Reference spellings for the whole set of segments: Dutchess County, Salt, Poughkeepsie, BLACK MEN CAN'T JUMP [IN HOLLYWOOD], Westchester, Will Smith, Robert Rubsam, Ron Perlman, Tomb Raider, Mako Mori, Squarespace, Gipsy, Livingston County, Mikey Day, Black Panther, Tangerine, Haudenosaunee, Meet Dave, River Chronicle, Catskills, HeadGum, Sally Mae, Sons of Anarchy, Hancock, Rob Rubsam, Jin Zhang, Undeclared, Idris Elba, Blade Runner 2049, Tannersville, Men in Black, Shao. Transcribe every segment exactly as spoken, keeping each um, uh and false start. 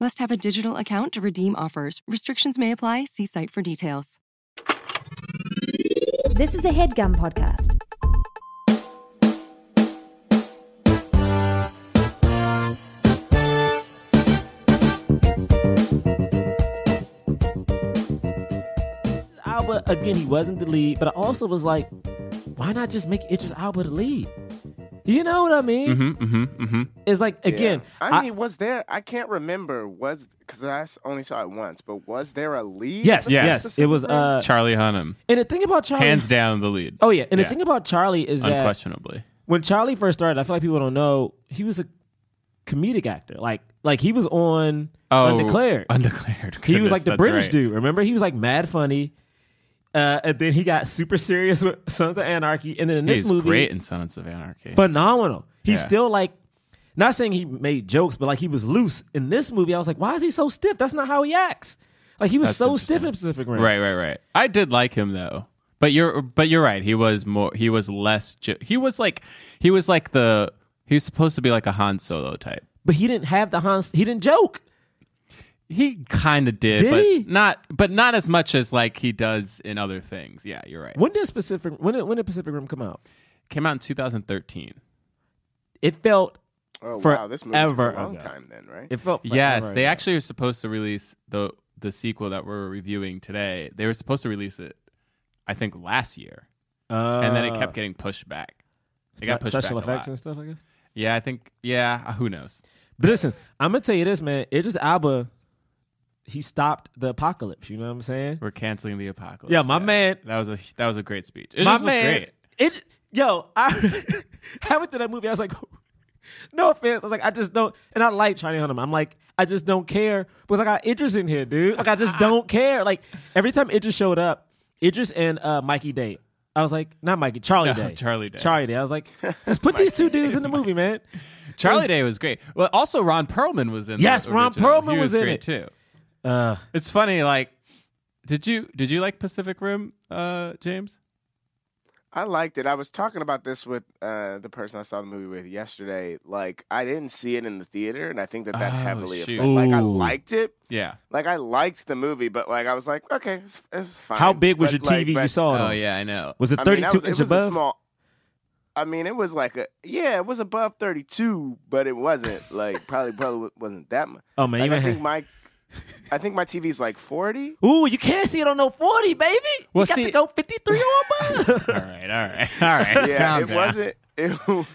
Must have a digital account to redeem offers. Restrictions may apply. See site for details. This is a HeadGum podcast. Elba, again, he wasn't the lead, but I also was like, why not just make Idris Elba the lead? You know what I mean? Mm-hmm, mm-hmm, mm-hmm. It's like, again. Yeah. I mean, I, was there, I can't remember, was, because I only saw it once, but was there a lead? Yes, yes. yes. It was uh, Charlie Hunnam. And the thing about Charlie. Hands down the lead. Oh, yeah. And yeah. the thing about Charlie is that. Unquestionably. When Charlie first started, I feel like people don't know, he was a comedic actor. Like, like he was on oh, Undeclared. Undeclared. Goodness, he was like the British right. dude. Remember? He was like mad funny. Uh, and then he got super serious with Sons of Anarchy. And then in this He's movie... He's great in Sons of Anarchy. Phenomenal. He's yeah. still like... Not saying he made jokes, but like he was loose. In this movie, I was like, why is he so stiff? That's not how he acts. Like he was That's so stiff in Pacific Rim. Right, right, right. I did like him though. But you're but you're right. He was more... He was less... Ju- he was like... He was like the... He was supposed to be like a Han Solo type. But he didn't have the Han... He didn't joke. He kind of did, did but he? not, but not as much as like he does in other things. Yeah, you're right. When did Pacific when did, when did Pacific Rim come out? Came out in two thousand thirteen. It felt oh, forever. Wow, this movie took a long ago. time then, right? It felt yes. They ago. actually were supposed to release the the sequel that we're reviewing today. They were supposed to release it, I think, last year, uh, and then it kept getting pushed back. It got pushed special back effects a lot. and stuff, I guess. Yeah, I think. Yeah, who knows? But listen, I'm gonna tell you this, man. Idris Elba. He stopped the apocalypse. You know what I'm saying? We're canceling the apocalypse. Yeah, my yeah. man. That was a that was a great speech. It my was man, great. It, yo, I, I went to that movie. I was like, no offense. I was like, I just don't. And I like Charlie Hunnam. I'm like, I just don't care. Because I got Idris in here, dude. Like, I just don't care. Like, every time Idris showed up, Idris and uh, Mikey Day. I was like, not Mikey, Charlie no, Day. Charlie Day. Charlie Day. I was like, just put these two dudes in the movie, man. Charlie like, Day was great. Well, also Ron Perlman was in yes, that Ron original. Perlman he was, was in great it. too. Uh, it's funny, like, did you did you like Pacific Rim, uh, James? I liked it. I was talking about this with uh, the person I saw the movie with yesterday. Like, I didn't see it in the theater, and I think that that oh, heavily affected. Like, I liked it. Yeah. Like, I liked the movie, but, like, I was like, okay, it's, it's fine. How big was but, your like, T V but, you saw? Oh, yeah, I know. Was it thirty-two I mean, was, inch it above? Small, I mean, it was like a, yeah, it was above thirty-two, but it wasn't, like, probably probably wasn't that much. Oh, man. Like, I think my... I think my T V's like forty. Ooh, you can't see it on no forty, baby. Well, you got see, to go fifty-three or above. all right, all right, all right. Yeah, Calm it down. wasn't. It,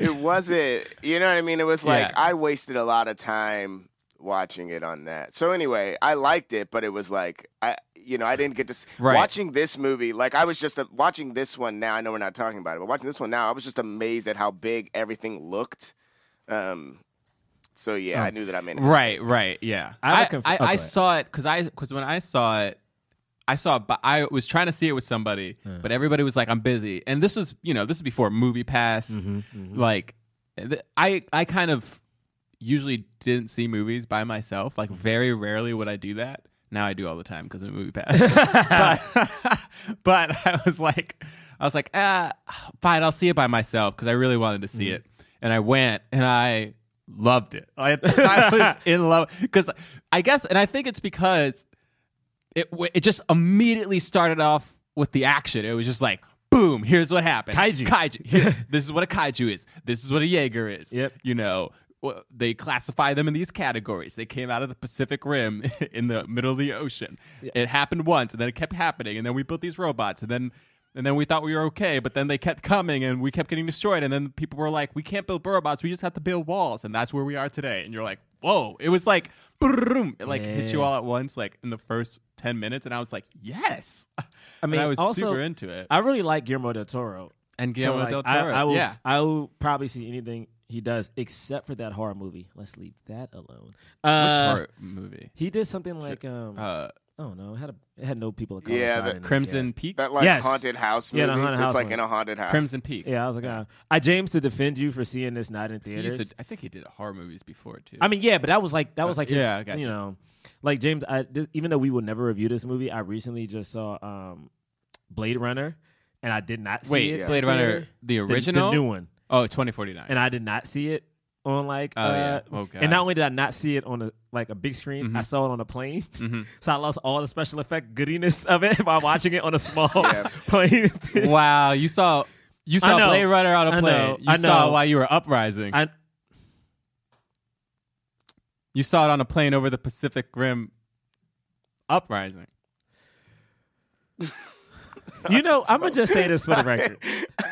it wasn't. You know what I mean? It was like yeah. I wasted a lot of time watching it on that. So anyway, I liked it, but it was like I, you know, I didn't get to see, right. watching this movie. Like I was just uh, watching this one now. I know we're not talking about it, but watching this one now, I was just amazed at how big everything looked. Um. So, yeah, um, I knew that I made it. Right, right, yeah. I, I, conf- I, oh, I saw it because I because when I saw it, I saw it, but I was trying to see it with somebody, mm. but everybody was like, I'm busy. And this was, you know, this was before Movie Pass. Mm-hmm, mm-hmm. Like, th- I, I kind of usually didn't see movies by myself. Like, very rarely would I do that. Now I do all the time because of Movie Pass. but, but I was like, I was like, ah, fine, I'll see it by myself because I really wanted to see mm-hmm. it. And I went and I loved it. I, I was in love because I guess, and I think it's because it it just immediately started off with the action. It was just like, boom, here's what happened. Kaiju. Kaiju. Here, this is what a kaiju is. This is what a Jaeger is. Yep. You know, they classify them in these categories. They came out of the Pacific Rim in the middle of the ocean. Yeah. It happened once, and then it kept happening, and then we built these robots, and then and then we thought we were okay, but then they kept coming, and we kept getting destroyed, and then people were like, we can't build robots, we just have to build walls, and that's where we are today. And you're like, whoa. It was like, boom, it like yeah. hit you all at once, like in the first ten minutes, and I was like, yes. I mean, and I was also super into it. I really like Guillermo del Toro. And Guillermo so, like, del Toro, I, I will, yeah. I will probably see anything he does, except for that horror movie. Let's leave that alone. Uh, Which horror movie? He did something like um, uh, I don't know. It had a, it had no people. Of yeah, the Crimson it, yeah. Peak. That like yes. haunted house movie. Yeah, the haunted house. It's like movie. In a haunted house. Crimson Peak. Yeah, I was like, oh. I James to defend you for seeing this not in theaters. To, I think he did horror movies before too. I mean, yeah, but that was like that but, was like his, yeah, you, you know, like James. I this, even though we will never review this movie, I recently just saw um, Blade Runner, and I did not see Wait, it. Yeah. Blade Runner, the original, the, the new one. Oh, twenty forty-nine. And I did not see it on like. Oh, uh, yeah. Okay. Oh, and not only did I not see it on a like a big screen, mm-hmm. I saw it on a plane. Mm-hmm. So I lost all the special effect goodiness of it by watching it on a small yeah. plane. Wow, you saw you saw Blade Runner on a plane. You saw it while you were uprising. I... You saw it on a plane over the Pacific Rim uprising. You know, so I'm gonna just say this for the record.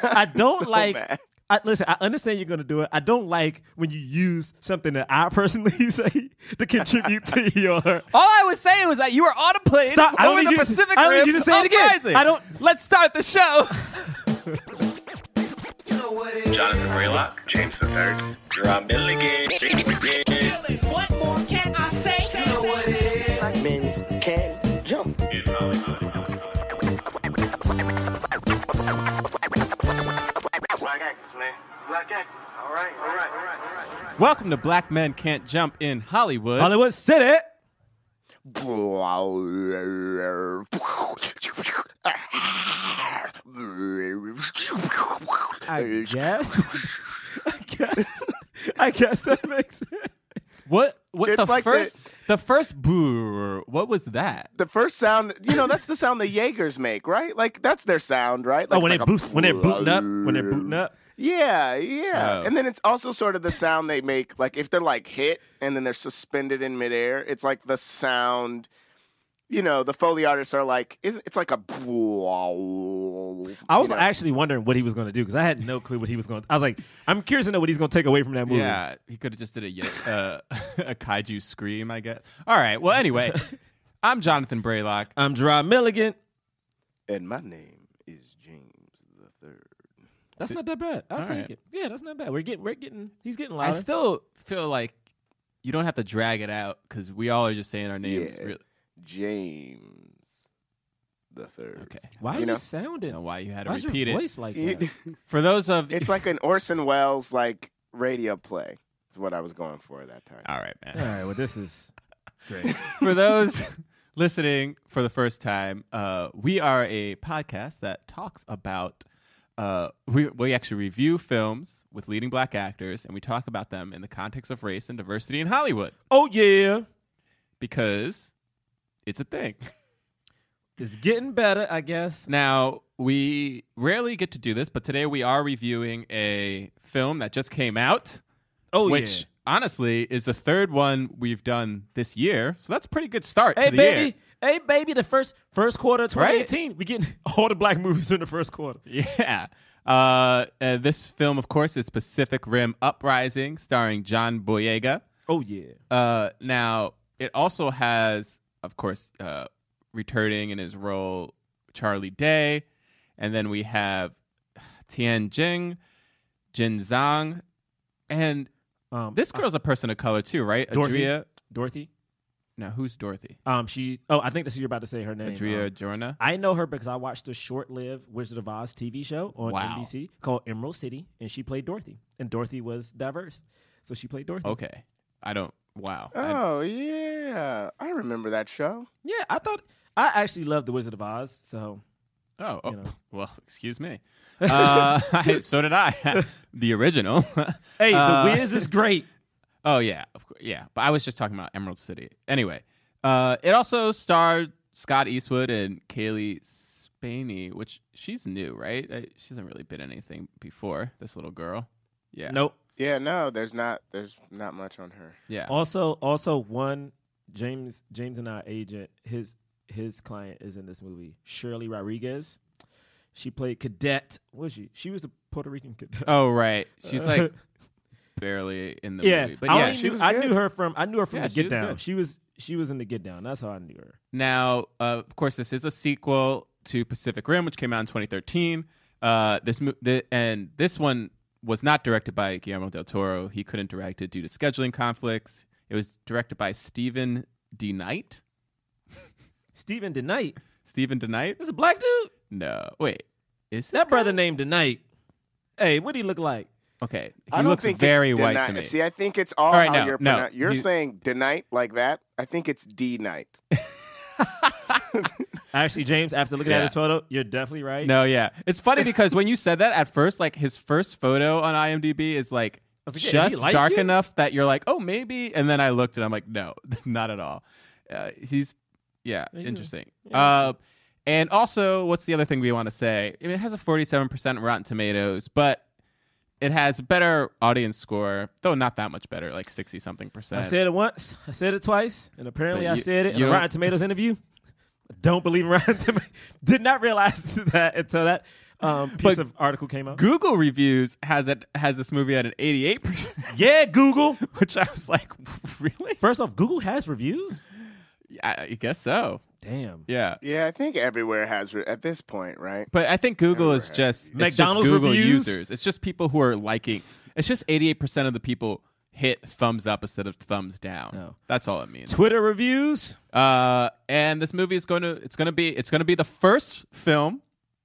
I don't so like bad. I, listen, I understand you're going to do it. I don't like when you use something that I personally say to contribute to your... All I was saying was that you were on a plane Stop. over the Pacific Rim. I don't need you to say it again. I don't... Let's start the show. Jonathan Braylock, James the Third, Rob Milligan. What more can I say? You know what it is. Black men can't jump. In Hollywood. Black actors. All right, all right, all right, all right, all right. Welcome to Black Men Can't Jump in Hollywood. Hollywood City. I guess. I guess. I guess that makes sense. What? What it's the like first? The, the first boo. What was that? The first sound. You know, that's the sound the Jaegers make, right? Like that's their sound, right? Like, oh, when they like boost, when they're booting up, when they're booting up. Yeah, yeah. Oh. And then it's also sort of the sound they make, like if they're like hit and then they're suspended in midair, it's like the sound, you know, the Foley artists are like, it's like a... I was know. actually wondering what he was going to do because I had no clue what he was going to... I was like, I'm curious to know what he's going to take away from that movie. Yeah, he could have just did a, uh, a kaiju scream, I guess. All right, well, anyway, I'm Jonathan Braylock. I'm Gerard Milligan. And my name is James the Third. That's not that bad. I'll All take right. it. Yeah, that's not bad. We're getting, we're getting, he's getting louder. I still feel like you don't have to drag it out because we all are just saying our names. Yeah. Really. James the Third. Okay. Why you are know? you sounding? I don't know why you had to Why's repeat your voice it? Like that? For those of it's like an Orson Welles like radio play. Is what I was going for that time. All right, man. All right. Well, this is great. For those listening for the first time, uh, we are a podcast that talks about. Uh, we we actually review films with leading black actors, and we talk about them in the context of race and diversity in Hollywood. Oh, yeah. Because it's a thing. It's getting better, I guess. Now, we rarely get to do this, but today we are reviewing a film that just came out. Oh, which, yeah. honestly, is the third one we've done this year. So that's a pretty good start hey, to the baby. year. Hey, baby, the first first quarter of twenty eighteen. Right? We're getting all the black movies in the first quarter. Yeah. Uh, uh, this film, of course, is Pacific Rim Uprising, starring John Boyega. Oh, yeah. Uh, now, it also has, of course, uh, returning in his role, Charlie Day. And then we have Tian Jing, Jin Zhang. And um, this girl's I, a person of color, too, right? Dorothy. Adria. Dorothy. Now, who's Dorothy? Um, she. Oh, I think this is you're about to say her name. Adria um, Jorna. I know her because I watched a short-lived Wizard of Oz T V show on wow. N B C called Emerald City, and she played Dorothy. And Dorothy was diverse, so she played Dorothy. Okay, I don't Wow. Oh, I, yeah. I remember that show. Yeah, I thought... I actually loved The Wizard of Oz, so... Oh, oh you know. Well, excuse me. Uh, I, so did I. The original. Hey, The uh, Wiz is great. Oh, yeah. Of course, yeah, but I was just talking about Emerald City. Anyway, uh, it also starred Scott Eastwood and Kaylee Spaney, which she's new, right? Uh, she hasn't really been in anything before, this little girl. Yeah. Nope. Yeah, no, there's not there's not much on her. Yeah. Also, also one, James James and our agent, his... His client is in this movie, Shirley Rodriguez. She played Cadet. What was she? She was the Puerto Rican Cadet. Oh right, she's like barely in the yeah. movie. But I yeah, she knew, was I knew her from I knew her from yeah, the Get Down. Good. She was she was in the Get Down. That's how I knew her. Now, uh, of course, this is a sequel to Pacific Rim, which came out in twenty thirteen. Uh, this mo- the, and this one was not directed by Guillermo del Toro. He couldn't direct it due to scheduling conflicts. It was directed by Stephen D. Knight. Stephen DeKnight. Stephen DeKnight? Is a black dude? No. Wait. Is that brother guy? Named DeKnight? Hey, what do he look like? Okay. He I don't looks think very it's white to me. See, I think it's all, all right, how no, you're no. pronounced. You're you... saying DeKnight like that? I think it's D Knight. Actually, James, after looking yeah. at his photo, you're definitely right. No, yeah. It's funny because when you said that at first, like his first photo on IMDb is like, like just yeah, dark enough that you're like, oh, maybe. And then I looked and I'm like, no, not at all. Uh, he's. Yeah, interesting. Yeah. Uh, and also, what's the other thing we want to say? I mean, it has a forty-seven percent Rotten Tomatoes, but it has better audience score, though not that much better, like sixty-something percent. I said it once, I said it twice, and apparently you, I said it in a Rotten Tomatoes interview. I don't believe in Rotten Tomatoes. Did not realize that until that um, piece but of article came out. Google Reviews has it has this movie at an eighty-eight percent. Yeah, Google! Which I was like, really? First off, Google has reviews? I guess so. Damn. Yeah. Yeah, I think everywhere has re- at this point, right? But I think Google everywhere is just it's McDonald's just Google reviews? Users. It's just people who are liking. It's just eighty-eight percent of the people hit thumbs up instead of thumbs down. No. That's all it means. Twitter reviews. Uh, and this movie is going to it's going to be it's going to be the first film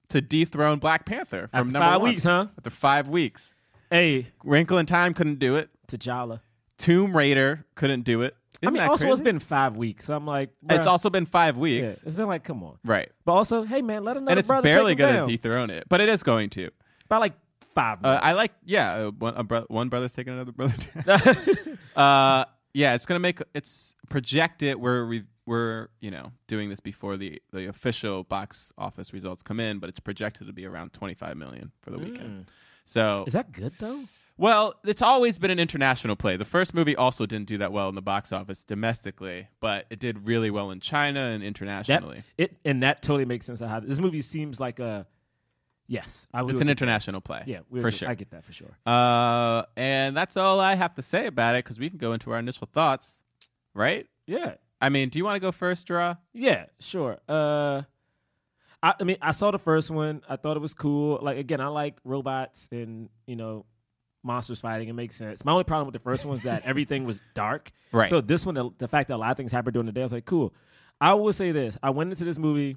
to dethrone Black Panther from After number five one. Weeks, huh? After five weeks. Hey, Wrinkle in Time couldn't do it. T'Challa. Tomb Raider couldn't do it. Isn't I mean, also, crazy? It's been five weeks. So I'm like... Bruh. It's also been five weeks. Yeah, it's been like, come on. Right. But also, hey, man, let another brother take it down. And it's barely going to dethrone it. But it is going to. By like five minutes. Uh, I like... Yeah. Uh, one, a bro- one brother's taking another brother down. uh, yeah, it's going to make... It's projected. We're, re- we're, you know, doing this before the, the official box office results come in, but it's projected to be around twenty-five million dollars for the mm. weekend. So... Is that good, though? Well, it's always been an international play. The first movie also didn't do that well in the box office domestically, but it did really well in China and internationally. That, it and that totally makes sense. How this movie seems like a yes. I would it's an international that. Play. Yeah, we for agree. Sure. I get that for sure. Uh, and that's all I have to say about it because we can go into our initial thoughts, right? Yeah. I mean, do you want to go first, Draw? Yeah, sure. Uh, I, I mean, I saw the first one. I thought it was cool. Like again, I like robots and you know. Monsters fighting, it makes sense. My only problem with the first one was that everything was dark. Right. So this one, the, the fact that a lot of things happened during the day, I was like, cool. I will say this. I went into this movie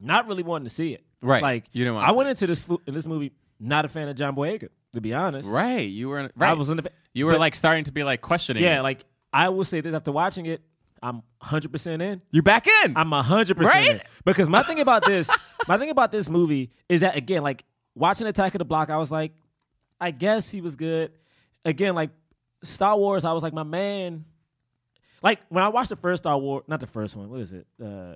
not really wanting to see it. Right. Like, you didn't want I to went into this in this movie not a fan of John Boyega, to be honest. Right. You were right. I was in the, You were but, like starting to be like questioning Yeah, it. Like I will say this after watching it, I'm one hundred percent in. You're back in. I'm one hundred percent right? in. Because my thing about this, my thing about this movie is that again, like watching Attack of the Block, I was like, I guess he was good. Again, like Star Wars, I was like, my man. Like when I watched the first Star Wars, not the first one. What is it? Uh,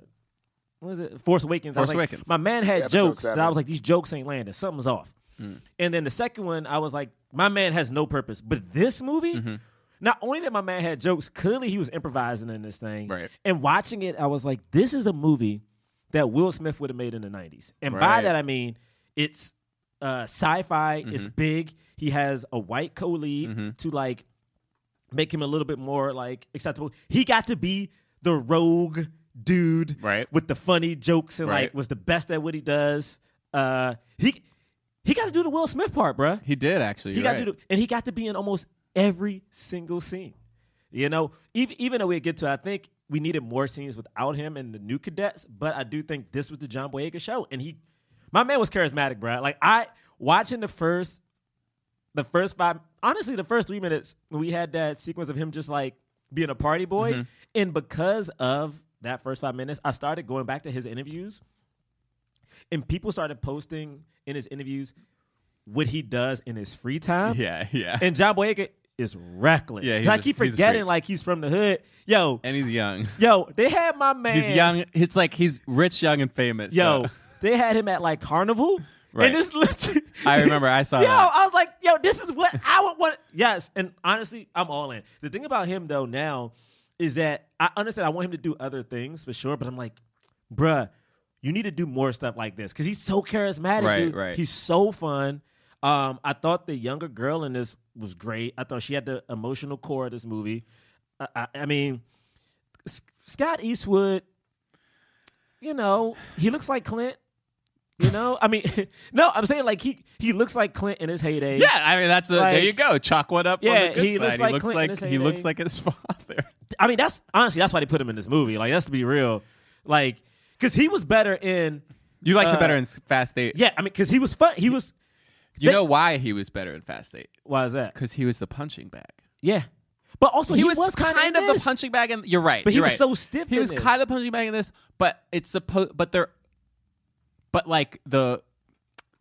what is it? Force Awakens. Force I was Awakens. Like, my man had Episode jokes seven. That I was like, these jokes ain't landing. Something's off. Mm. And then the second one, I was like, my man has no purpose. But this movie, mm-hmm. not only did my man had jokes, clearly he was improvising in this thing. Right. And watching it, I was like, this is a movie that Will Smith would have made in the nineties. And right. by that I mean it's. Uh, sci-fi mm-hmm. is big. He has a white co-lead mm-hmm. to like make him a little bit more like acceptable. He got to be the rogue dude right. with the funny jokes and right. like was the best at what he does. Uh, he he got to do the Will Smith part, bruh. He did actually. He got right. to do, and he got to be in almost every single scene. You know, even even though we get to, I think we needed more scenes without him and the new cadets. But I do think this was the John Boyega show, and he. My man was charismatic, bro. Like I watching the first the first five, honestly, the first three minutes, we had that sequence of him just like being a party boy. Mm-hmm. And because of that first five minutes, I started going back to his interviews, and people started posting in his interviews what he does in his free time. Yeah, yeah. And John Boyega is reckless. Yeah, I keep forgetting, like, he's from the hood. Yo. And he's young. Yo, they had my man. He's young. It's like he's rich, young, and famous. Yo, so. They had him at, like, Carnival. Right. And this literally, I remember I saw yo, that. Yo, I was like, yo, this is what I would want. Yes. And honestly, I'm all in. The thing about him, though, now is that I understand I want him to do other things for sure, but I'm like, bruh, you need to do more stuff like this because he's so charismatic. Right, dude. Right. He's so fun. Um, I thought the younger girl in this was great. I thought she had the emotional core of this movie. I, I, I mean, S- Scott Eastwood, you know, he looks like Clint. You know, I mean, no, I'm saying like he he looks like Clint in his heyday. Yeah, I mean that's a, like, there you go, chalk one up. Yeah, on the good he, looks side. Like he looks Clint like in his heyday. He looks like his father. I mean, that's honestly that's why they put him in this movie. Like, let's be real, like because he was better in. You liked uh, him better in Fast Eight. Yeah, I mean because he was fun. He was. You they, know why he was better in Fast Eight? Why is that? Because he was the punching bag. Yeah, but also he, he was, was kind, kind of, of the punching bag. And you're right, but he was right. so stiff. He in was this. Kind of the punching bag in this, but it's supposed. But they're. But, like, the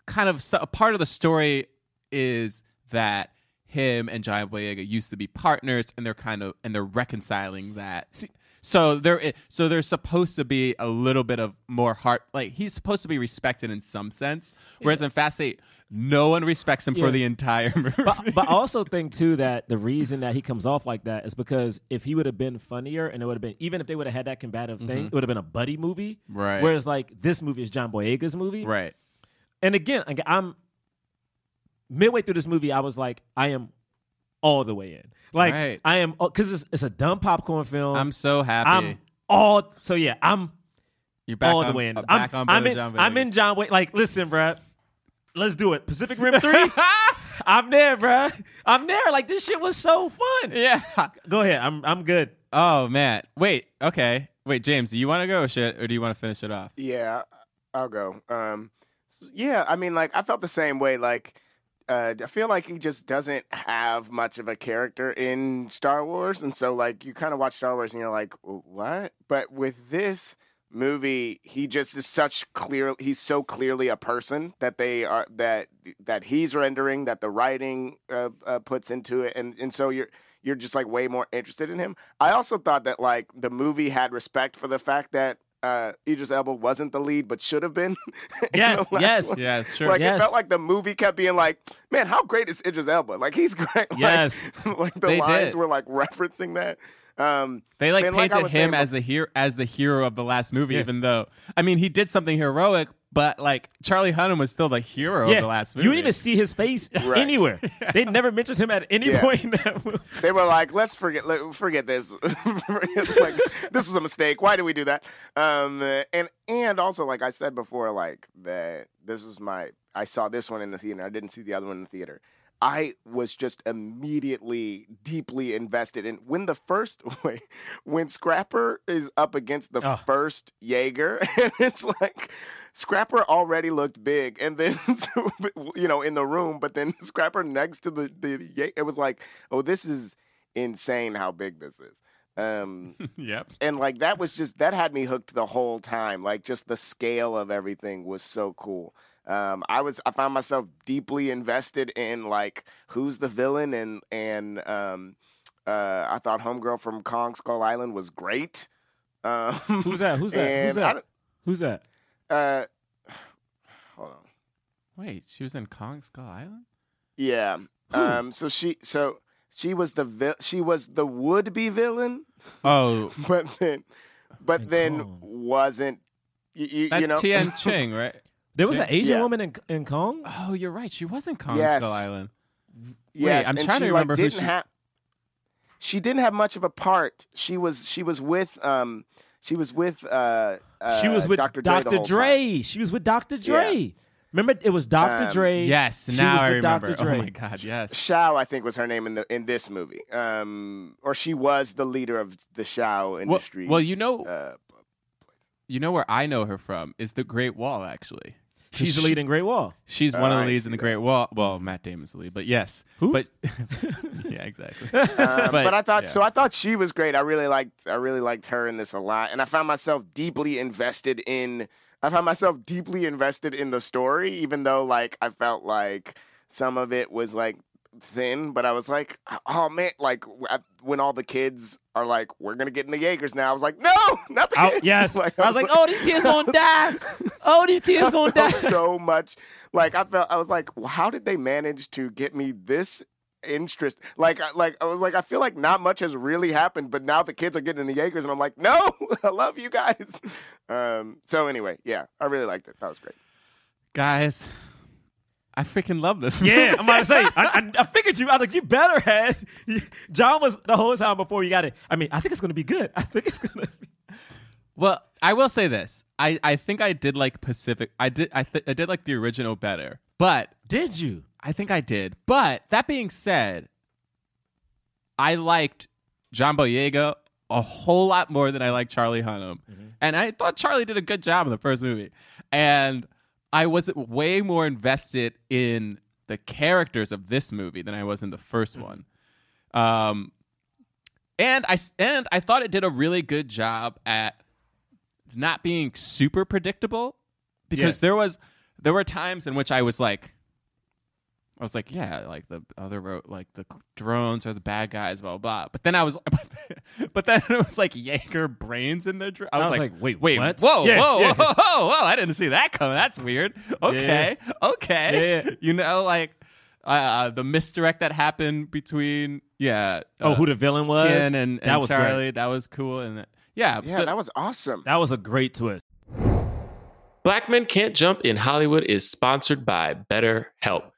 kind of a part of the story is that him and John Boyega used to be partners, and they're kind of and they're reconciling that. See, so there, so there's supposed to be a little bit of more heart. Like, he's supposed to be respected in some sense, whereas yeah. in Fast Eight, no one respects him yeah. for the entire movie. But, but I also think too that the reason that he comes off like that is because if he would have been funnier, and it would have been even if they would have had that combative mm-hmm. thing, it would have been a buddy movie. Right. Whereas like this movie is John Boyega's movie. Right. And again, I'm midway through this movie, I was like, I am all the way in. Like right. I am because it's, it's a dumb popcorn film. I'm so happy. I'm all so yeah. I'm you're back all on, the way in. Back I'm, on I'm, in John I'm in John Boyega. Like listen, bruh. Let's do it. Pacific Rim three? I'm there, bro. I'm there. Like, this shit was so fun. Yeah. Go ahead. I'm I'm good. Oh, man. Wait. Okay. Wait, James, do you want to go shit, or do you want to finish it off? Yeah, I'll go. Um, yeah, I mean, like, I felt the same way. Like, uh, I feel like he just doesn't have much of a character in Star Wars. And so, like, you kind of watch Star Wars and you're like, what? But with this movie, he just is such clear. He's so clearly a person that they are that that he's rendering that the writing uh, uh, puts into it, and and so you're you're just like way more interested in him. I also thought that like the movie had respect for the fact that uh, Idris Elba wasn't the lead, but should have been. Yes, yes, one. yes, sure. Like yes. It felt like the movie kept being like, man, how great is Idris Elba? Like he's great. Like, yes, like the they lines did. Were like referencing that. Um, they like I mean, painted like him saying, as the hero as the hero of the last movie, yeah. even though I mean he did something heroic, but like Charlie Hunnam was still the hero yeah. of the last movie. You didn't even see his face right. anywhere. yeah. They never mentioned him at any yeah. point in that movie. They were like, "Let's forget, let, forget this. Like, this was a mistake. Why did we do that?" Um, and and also, like I said before, like that this was my I saw this one in the theater. I didn't see the other one in the theater. I was just immediately deeply invested in when the first when Scrapper is up against the oh. first Jaeger, and it's like Scrapper already looked big, and then so, you know in the room, but then Scrapper next to the the it was like, oh, this is insane how big this is. Um, yep. And like that was just that had me hooked the whole time. Like just the scale of everything was so cool. Um, I was I found myself deeply invested in like who's the villain and and um, uh, I thought Homegirl from Kong Skull Island was great. Um, who's that? Who's that? Who's that? Who's that? Uh, hold on. Wait, she was in Kong Skull Island? Yeah. Who? Um. So she so she was the vi- she was the would be villain. Oh. but then but and then Kong. Wasn't. You, you, That's you know? Tian Jing, right? There was an Asian yeah. woman in, in Kong? Oh, you're right. She was in Kong yes. Skull Island. Yes. Wait, I'm and trying she, to remember like, who she... Ha- she didn't have much of a part. She was she was with um she was with uh, uh she was with Doctor Dre. Doctor Dre. She was with Doctor Dre. Yeah. Remember it was Doctor Um, Dre. Yes, she now was I with remember. Doctor Dre. Oh my god, yes. Shao, I think, was her name in the in this movie. Um or she was the leader of the Shao industry. Well, well, you know uh, you know where I know her from is the Great Wall actually. She's she, the lead in Great Wall. She's uh, one of the leads in the that. Great Wall. Well, Matt Damon's the lead, but yes. Who? But yeah, exactly. Um, but, but I thought yeah. so. I thought she was great. I really liked. I really liked her in this a lot, and I found myself deeply invested in. I found myself deeply invested in the story, even though like I felt like some of it was like thin. But I was like, oh man, like I, when all the kids are like, we're gonna get in the Jaegers now. I was like, no, not the kids. Oh, yes. Like, I, I was like, oh, these kids gonna die. Oh, these kids gonna die. So much. Like I felt. I was like, well, how did they manage to get me this interest? Like, like I was like, I feel like not much has really happened, but now the kids are getting in the Jaegers, and I'm like, no, I love you guys. Um. So anyway, yeah, I really liked it. That was great, guys. I freaking love this. Yeah, I'm gonna say. I, I, I figured you. I was like, you better had. John was the whole time before you got it. I mean, I think it's gonna be good. I think it's gonna be. Well, I will say this. I, I think I did like Pacific. I did. I th- I did like the original better. But did you? I think I did. But that being said, I liked John Boyega a whole lot more than I liked Charlie Hunnam, mm-hmm. and I thought Charlie did a good job in the first movie, and. I was way more invested in the characters of this movie than I was in the first one. Um, and I and I thought it did a really good job at not being super predictable because yeah. there was there were times in which I was like I was like, yeah, like the other like the drones are the bad guys, blah blah. But then I was, but then it was like Jaeger brains in their drones. I, I was like, like wait, wait, what? whoa, yeah, whoa, yeah. whoa, whoa, whoa! I didn't see that coming. That's weird. Okay, yeah. okay, yeah, yeah. You know, like uh, the misdirect that happened between yeah. Oh, uh, who the villain was? Tian and, and that was Charlie. Great. That was cool. And that, yeah, yeah, so, that was awesome. That was a great twist. Black Men Can't Jump in Hollywood is sponsored by BetterHelp.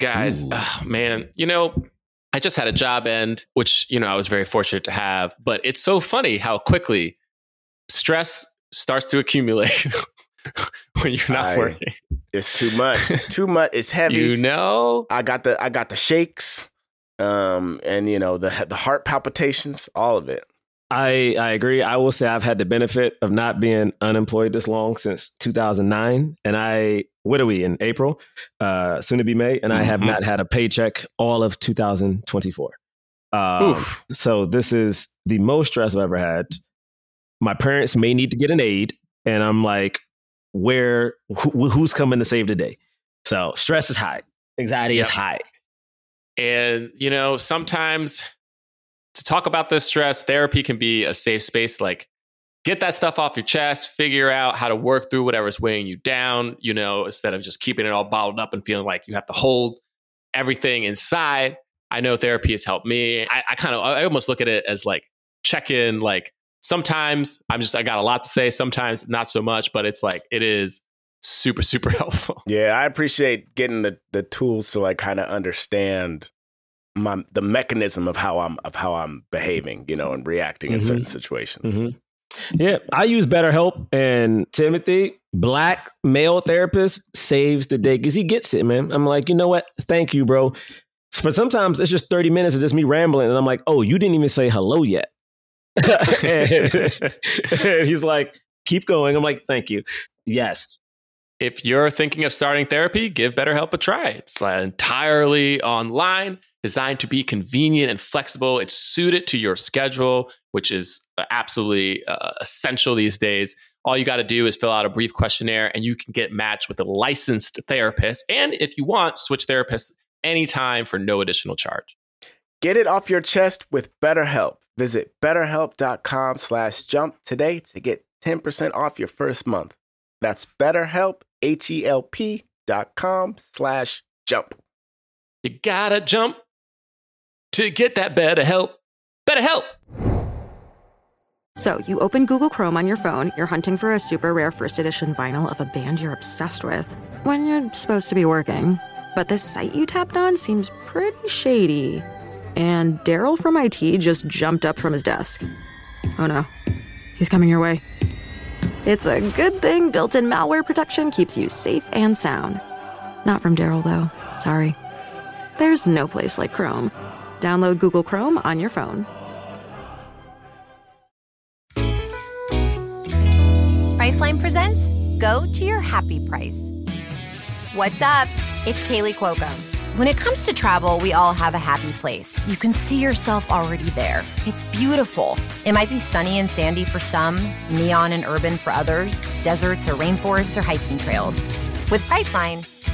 Guys, oh, man, you know, I just had a job end, which, you know, I was very fortunate to have. But it's so funny how quickly stress starts to accumulate when you're not I, working. It's too much. It's too much. It's heavy. You know, I got the I got the shakes um, and, you know, the the heart palpitations, all of it. I, I agree. I will say I've had the benefit of not being unemployed this long since two thousand nine. And I, what are we in April? Uh, soon to be May. And mm-hmm. I have not had a paycheck all of two thousand twenty-four. Um, so this is the most stress I've ever had. My parents may need to get an aid. And I'm like, where, who, who's coming to save the day? So stress is high. Anxiety yep. is high. And, you know, sometimes... to talk about this stress, therapy can be a safe space. Like, get that stuff off your chest, figure out how to work through whatever's weighing you down, you know, instead of just keeping it all bottled up and feeling like you have to hold everything inside. I know therapy has helped me. I, I kind of, I almost look at it as like check-in. Like, sometimes I'm just, I got a lot to say, sometimes not so much, but it's like, it is super, super helpful. Yeah, I appreciate getting the the tools to like kind of understand My, the mechanism of how I'm of how I'm behaving, you know, and reacting mm-hmm. in certain situations. Mm-hmm. Yeah, I use BetterHelp, and Timothy, black male therapist, saves the day because he gets it, man. I'm like, you know what? Thank you, bro. For sometimes it's just thirty minutes of just me rambling, and I'm like, oh, you didn't even say hello yet. and, and he's like, keep going. I'm like, thank you. Yes. If you're thinking of starting therapy, give BetterHelp a try. It's entirely online, designed to be convenient and flexible. It's suited to your schedule, which is absolutely uh, essential these days. All you got to do is fill out a brief questionnaire and you can get matched with a licensed therapist. And if you want, switch therapists anytime for no additional charge. Get it off your chest with BetterHelp. Visit BetterHelp.com slash jump today to get ten percent off your first month. That's BetterHelp, H E L P dot com slash jump. You gotta jump to get that better help. Better help. So you open Google Chrome on your phone. You're hunting for a super rare first edition vinyl of a band you're obsessed with when you're supposed to be working. But this site you tapped on seems pretty shady. And Daryl from I T just jumped up from his desk. Oh no, he's coming your way. It's a good thing built-in malware protection keeps you safe and sound. Not from Daryl, though. Sorry. There's no place like Chrome. Download Google Chrome on your phone. Priceline presents Go to Your Happy Price. What's up? It's Kaylee Cuoco. When it comes to travel, we all have a happy place. You can see yourself already there. It's beautiful. It might be sunny and sandy for some, neon and urban for others, deserts or rainforests or hiking trails. With Priceline,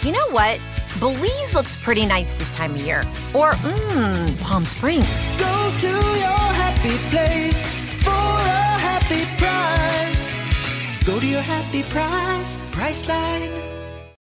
You know what? Belize looks pretty nice this time of year. Or, mmm, Palm Springs. Go to your happy place for a happy price. Go to your happy price, Priceline.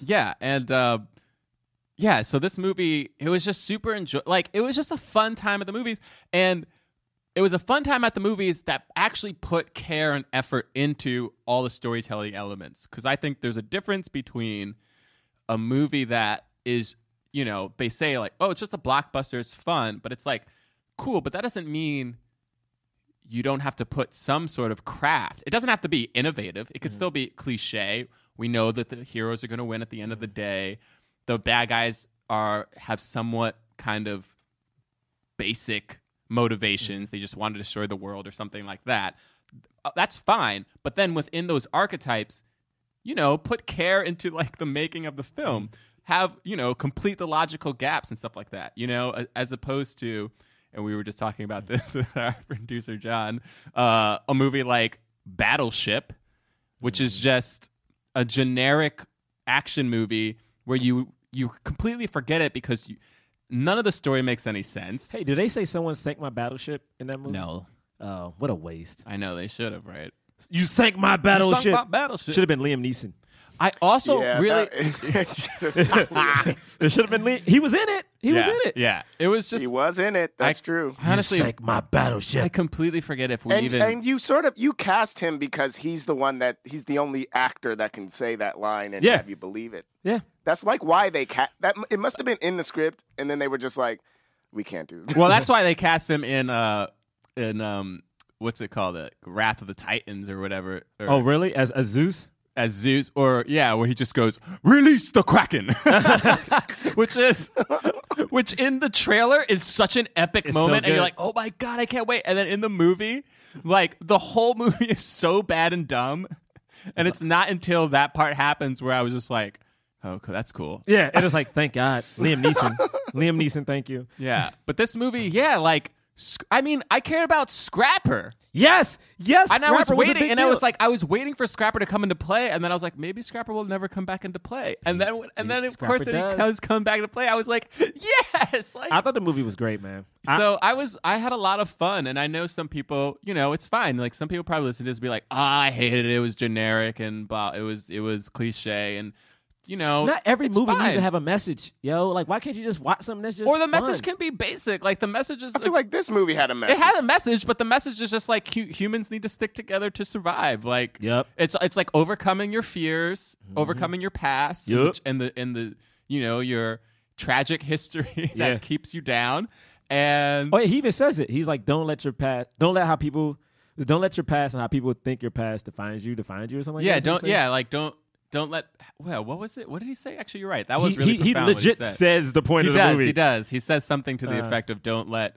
Yeah, and uh, yeah, so this movie, it was just super enjoy. Like, it was just a fun time at the movies, and it was a fun time at the movies that actually put care and effort into all the storytelling elements. Because I think there's a difference between a movie that is, you know, they say like, oh, it's just a blockbuster, it's fun, but it's like cool, but that doesn't mean you don't have to put some sort of craft. It doesn't have to be innovative. It could mm. still be cliche. We know that the heroes are going to win at the end of the day. The bad guys are have somewhat kind of basic motivations. Mm. They just want to destroy the world or something like that. That's fine. But then within those archetypes, you know, put care into like the making of the film. Have, you know, complete the logical gaps and stuff like that, you know, as opposed to, and we were just talking about this with our producer, John, uh, a movie like Battleship, which is just a generic action movie where you you completely forget it because you, none of the story makes any sense. Hey, did they say someone sank my battleship in that movie? No. Oh, what a waste. I know, they should have, right? You sank my battleship. You sank my battleship. Should have been Liam Neeson. I also yeah, really... It should have been Liam. He was in it. He yeah, was in it. Yeah, it was just... He was in it. That's I, true. Honestly, you sank my battleship. I completely forget if we and, even... And you sort of... You cast him because he's the one that... He's the only actor that can say that line and yeah. have you believe it. Yeah. That's like why they... Ca- that It must have been in the script, and then they were just like, we can't do this. Well, that's why they cast him in... Uh, in um, what's it called? The Wrath of the Titans or whatever. Or, oh, really? As, as Zeus? As Zeus, or yeah, where he just goes, release the Kraken, which is, which in the trailer is such an epic it's moment, so and you're like, oh my god, I can't wait. And then in the movie, like the whole movie is so bad and dumb, and it's, it's not until that part happens where I was just like, oh, that's cool. Yeah, it was like, thank God, Liam Neeson, Liam Neeson, thank you. Yeah, but this movie, yeah, like. I mean, I cared about Scrapper. Yes, yes. And Scrapper I was waiting, was and deal. I was like, I was waiting for Scrapper to come into play, and then I was like, maybe Scrapper will never come back into play. And then, and then of Scrapper course, does. That he does come back into play. I was like, yes. Like, I thought the movie was great, man. So I, I was, I had a lot of fun, and I know some people, you know, it's fine. Like some people probably listen to this and be like, oh, I hated it. It was generic and blah. It was, it was cliche and. You know, not every movie fine. needs to have a message, yo. Like, why can't you just watch something that's just or the fun? Message can be basic. Like, the message is. I feel like this movie had a message. It had a message, but the message is just like hu- humans need to stick together to survive. Like, yep. It's it's like overcoming your fears, mm-hmm. overcoming your past, yep. which, and the and the you know your tragic history that yeah. keeps you down. And oh, he even says it. He's like, don't let your past, don't let how people, don't let your past and how people think your past defines you, defines you or something. Like yeah, that. don't. Yeah, like don't. Don't let. Well, what was it? What did he say? Actually, you're right. That was he, really. He, he legit he says the point he of the does, movie. He does. He says something to the uh, effect of "Don't let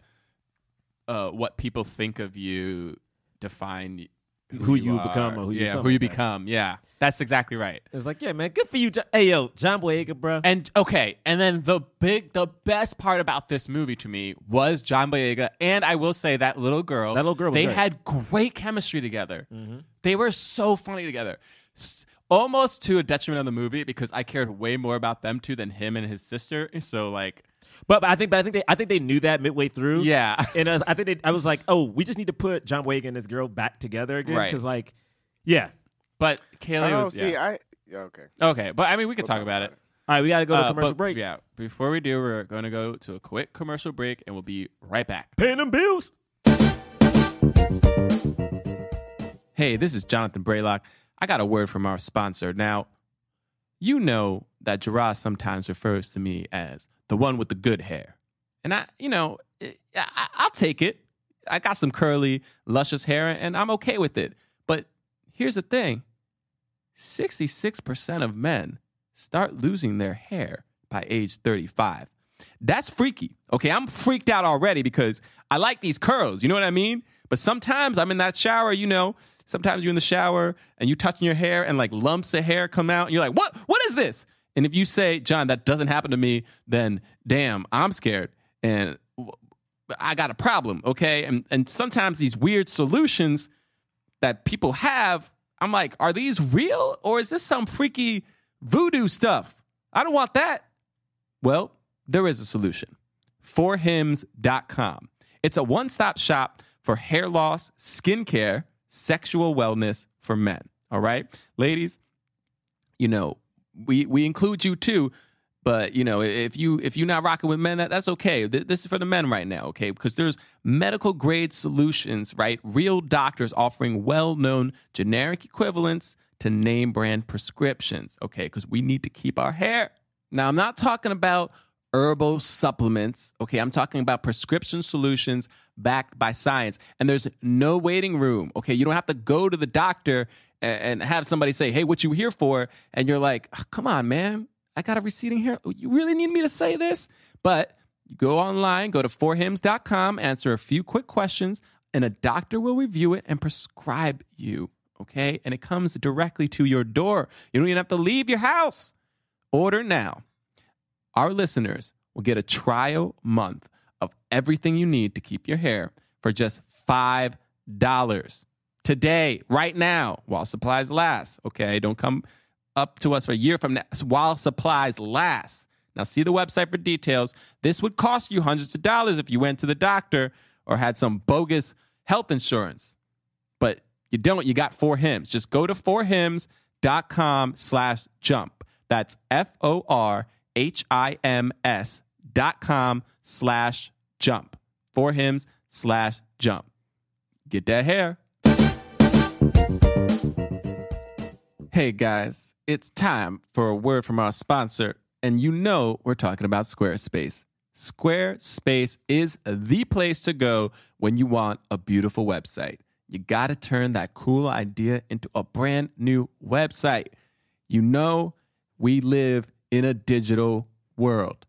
uh, what people think of you define who, who you, you become or who yeah, you who you like become." That. Yeah, that's exactly right. It's like, yeah, man, good for you. Jo- hey, yo, John Boyega, bro. And okay, and then the big, the best part about this movie to me was John Boyega, and I will say that little girl. That little girl. Was they great. had great chemistry together. Mm-hmm. They were so funny together. S- Almost to a detriment of the movie because I cared way more about them two than him and his sister. So like, But, but I think, but I think they, I think they knew that midway through. Yeah, and I, I think they, I was like, oh, we just need to put John Boyega and this girl back together again, because right. like, yeah. But Kaylee oh, was see, yeah. I yeah, okay, okay. But I mean, we could we'll talk, talk about, about it. it. All right, we got to go to uh, commercial but, break. Yeah, before we do, we're going to go to a quick commercial break, and we'll be right back. Paying them bills. Hey, this is Jonathan Braylock. I got a word from our sponsor. Now, you know that Gerard sometimes refers to me as the one with the good hair. And I, you know, I, I'll take it. I got some curly, luscious hair, and I'm okay with it. But here's the thing. sixty-six percent of men start losing their hair by age thirty-five. That's freaky. Okay, I'm freaked out already because I like these curls. You know what I mean? But sometimes I'm in that shower, you know, sometimes you're in the shower and you touching your hair and like lumps of hair come out. And you're like, what? What is this? And if you say, John, that doesn't happen to me, then damn, I'm scared. And I got a problem, okay? And and sometimes these weird solutions that people have, I'm like, are these real? Or is this some freaky voodoo stuff? I don't want that. Well, there is a solution. for hims dot com. It's a one-stop shop for hair loss, skincare, sexual wellness for men. All right? Ladies, you know, we we include you too, but you know, if you if you're not rocking with men, that, that's okay. This is for the men right now, okay? Because there's medical grade solutions, right? Real doctors offering well-known generic equivalents to name brand prescriptions, okay? Because we need to keep our hair. Now, I'm not talking about herbal supplements, okay? I'm talking about prescription solutions backed by science. And there's no waiting room, okay? You don't have to go to the doctor and, and have somebody say, hey, what you here for? And you're like, oh, come on, man. I got a receding hair. You really need me to say this? But you go online, go to for hims dot com, answer a few quick questions, and a doctor will review it and prescribe you, okay? And it comes directly to your door. You don't even have to leave your house. Order now. Our listeners will get a trial month of everything you need to keep your hair for just five dollars today, right now, while supplies last. Okay, don't come up to us for a year from now, while supplies last. Now, see the website for details. This would cost you hundreds of dollars if you went to the doctor or had some bogus health insurance. But you don't. You got for hims. Just go to forhims.com slash jump. That's F O R H I M S dot com slash jump. forhims slash jump. Get that hair. Hey, guys. It's time for a word from our sponsor. And you know we're talking about Squarespace. Squarespace is the place to go when you want a beautiful website. You got to turn that cool idea into a brand new website. You know, we live in a digital world.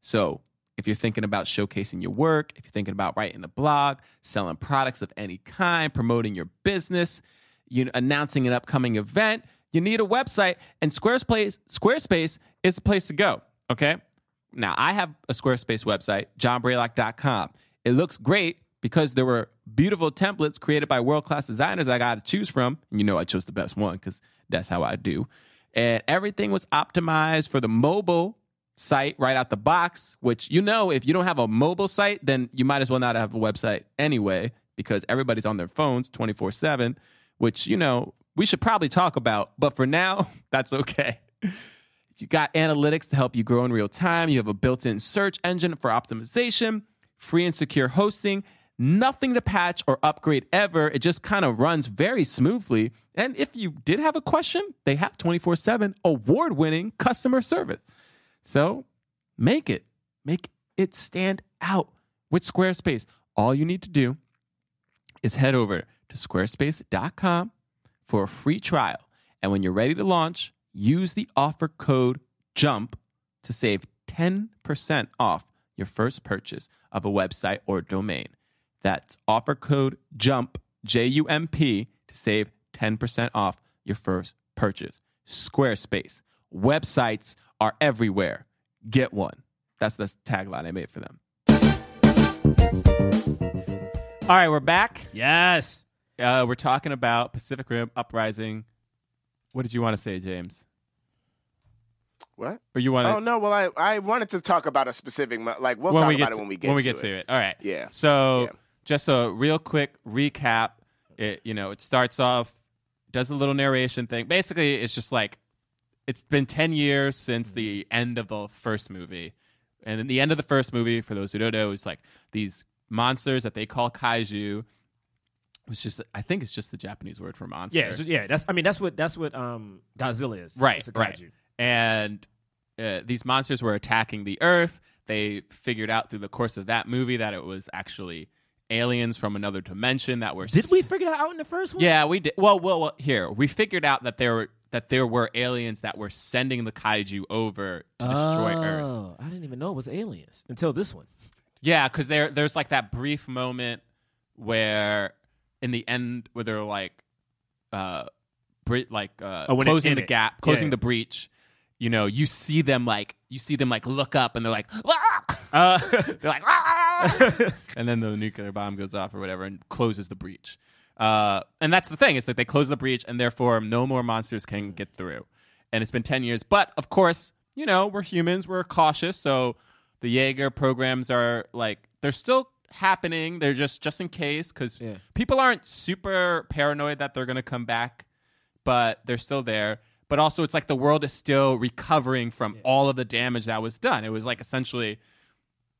So if you're thinking about showcasing your work, if you're thinking about writing a blog, selling products of any kind, promoting your business, you know, announcing an upcoming event, you need a website, and Squarespace, Squarespace is the place to go, okay? Now, I have a Squarespace website, john braylock dot com. It looks great, because there were beautiful templates created by world-class designers I got to choose from. You know I chose the best one because that's how I do. And everything was optimized for the mobile site right out the box, which, you know, if you don't have a mobile site, then you might as well not have a website anyway, because everybody's on their phones twenty-four seven, which, you know, we should probably talk about. But for now, that's okay. You got analytics to help you grow in real time. You have a built-in search engine for optimization, free and secure hosting, nothing to patch or upgrade ever. It just kind of runs very smoothly. And if you did have a question, they have twenty-four seven award-winning customer service. So make it. Make it stand out with Squarespace. All you need to do is head over to squarespace dot com for a free trial. And when you're ready to launch, use the offer code JUMP to save ten percent off your first purchase of a website or domain. That's offer code JUMP, J U M P, to save ten percent off your first purchase. Squarespace. Websites are everywhere. Get one. That's the tagline I made for them. All right, we're back. Yes. Uh, we're talking about Pacific Rim Uprising. What did you want to say, James? What? Or you want? Oh no. Well, I, I wanted to talk about a specific like we'll talk we about to, it when we get when we to get it. to it. All right. Yeah. So yeah. just a real quick recap. It you know it starts off, does a little narration thing. Basically, it's just like it's been ten years since the end of the first movie, and in the end of the first movie, for those who don't know, it's like these monsters that they call kaiju. It's just, I think it's just the Japanese word for monster. Yeah, yeah. That's I mean that's what that's what um, Godzilla is. Right, it's a kaiju. Right. And uh, these monsters were attacking the Earth. They figured out through the course of that movie that it was actually aliens from another dimension that were. Did s- we figure that out in the first one? Yeah, we did. Well, well, well here we figured out that there were that there were aliens that were sending the kaiju over to destroy oh, Earth. Oh, I didn't even know it was aliens until this one. Yeah, because there there's like that brief moment where. In the end, where they're like, uh, bre- like uh, oh, closing the it. gap, closing yeah. the breach, you know, you see them like, you see them like look up, and they're like, uh, they're like, and then the nuclear bomb goes off or whatever and closes the breach. Uh, and that's the thing; it's like they close the breach, and therefore no more monsters can get through. And it's been ten years, but of course, you know, we're humans; we're cautious, so the Jaeger programs are like they're still. happening they're just just in case because yeah. people aren't super paranoid that they're going to come back, but they're still there. But also it's like the world is still recovering from yeah. all of the damage that was done. It was like essentially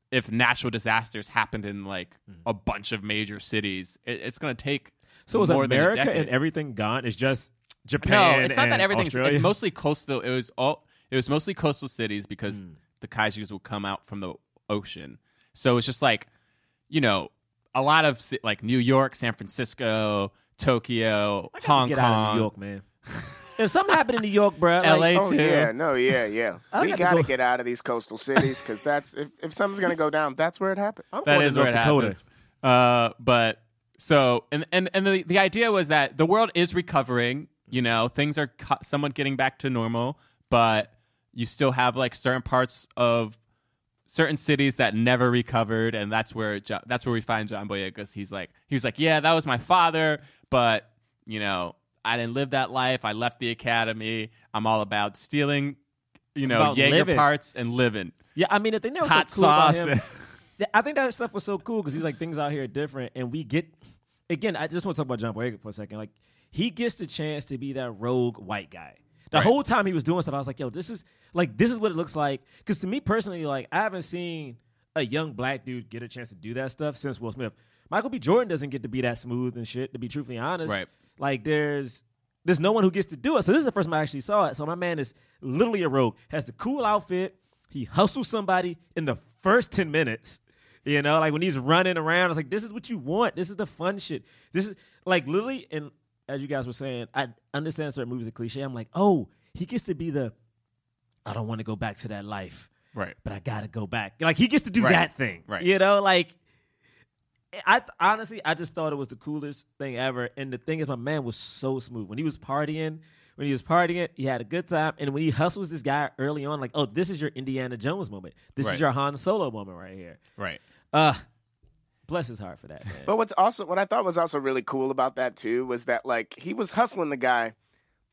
if natural disasters happened in like mm-hmm. a bunch of major cities, it, it's going to take so more was America than a decade. And everything gone is just Japan. No, it's not that everything's Australia. It's mostly coastal. It was all it was mostly coastal cities because mm. the kaijus will come out from the ocean. So it's just like, you know, a lot of like New York, San Francisco, Tokyo, I Hong get Kong. Out of New York, man. If something happened in New York, bro, like, L A oh, too. Yeah, no, yeah, yeah. we gotta go. get out of these coastal cities because that's if, if something's gonna go down, that's where it happens. I'm that is where it happens. Uh, but so and and and the the idea was that the world is recovering. You know, things are co- somewhat getting back to normal, but you still have like certain parts of. Certain cities that never recovered, and that's where jo- that's where we find John Boyega, because he's like he was like, yeah, that was my father, but you know, I didn't live that life. I left the academy. I'm all about stealing, you know, about Jaeger living. parts and living. Yeah, I mean, the thing that was hot so cool sauce. About him, I think that stuff was so cool because he's like things out here are different, and we get again. I just want to talk about John Boyega for a second. Like he gets the chance to be that rogue white guy. The right. whole time he was doing stuff, I was like, yo, this is. Like, this is what it looks like. Because to me personally, like, I haven't seen a young black dude get a chance to do that stuff since Will Smith. Michael B. Jordan doesn't get to be that smooth and shit, to be truthfully honest. Right. Like, there's there's no one who gets to do it. So this is the first time I actually saw it. So my man is literally a rogue. Has the cool outfit. He hustles somebody in the first ten minutes. You know, like, when he's running around, it's like, this is what you want. This is the fun shit. This is, like, literally, and as you guys were saying, I understand certain movies are cliche. I'm like, oh, he gets to be the... I don't want to go back to that life. Right. But I got to go back. Like, he gets to do right. that thing. Right. You know, like, I honestly, I just thought it was the coolest thing ever. And the thing is, my man was so smooth. When he was partying, when he was partying, he had a good time. And when he hustles this guy early on, like, oh, this is your Indiana Jones moment. This right. is your Han Solo moment right here. Right. Uh, bless his heart for that, man. But what's also, what I thought was also really cool about that, too, was that, like, he was hustling the guy.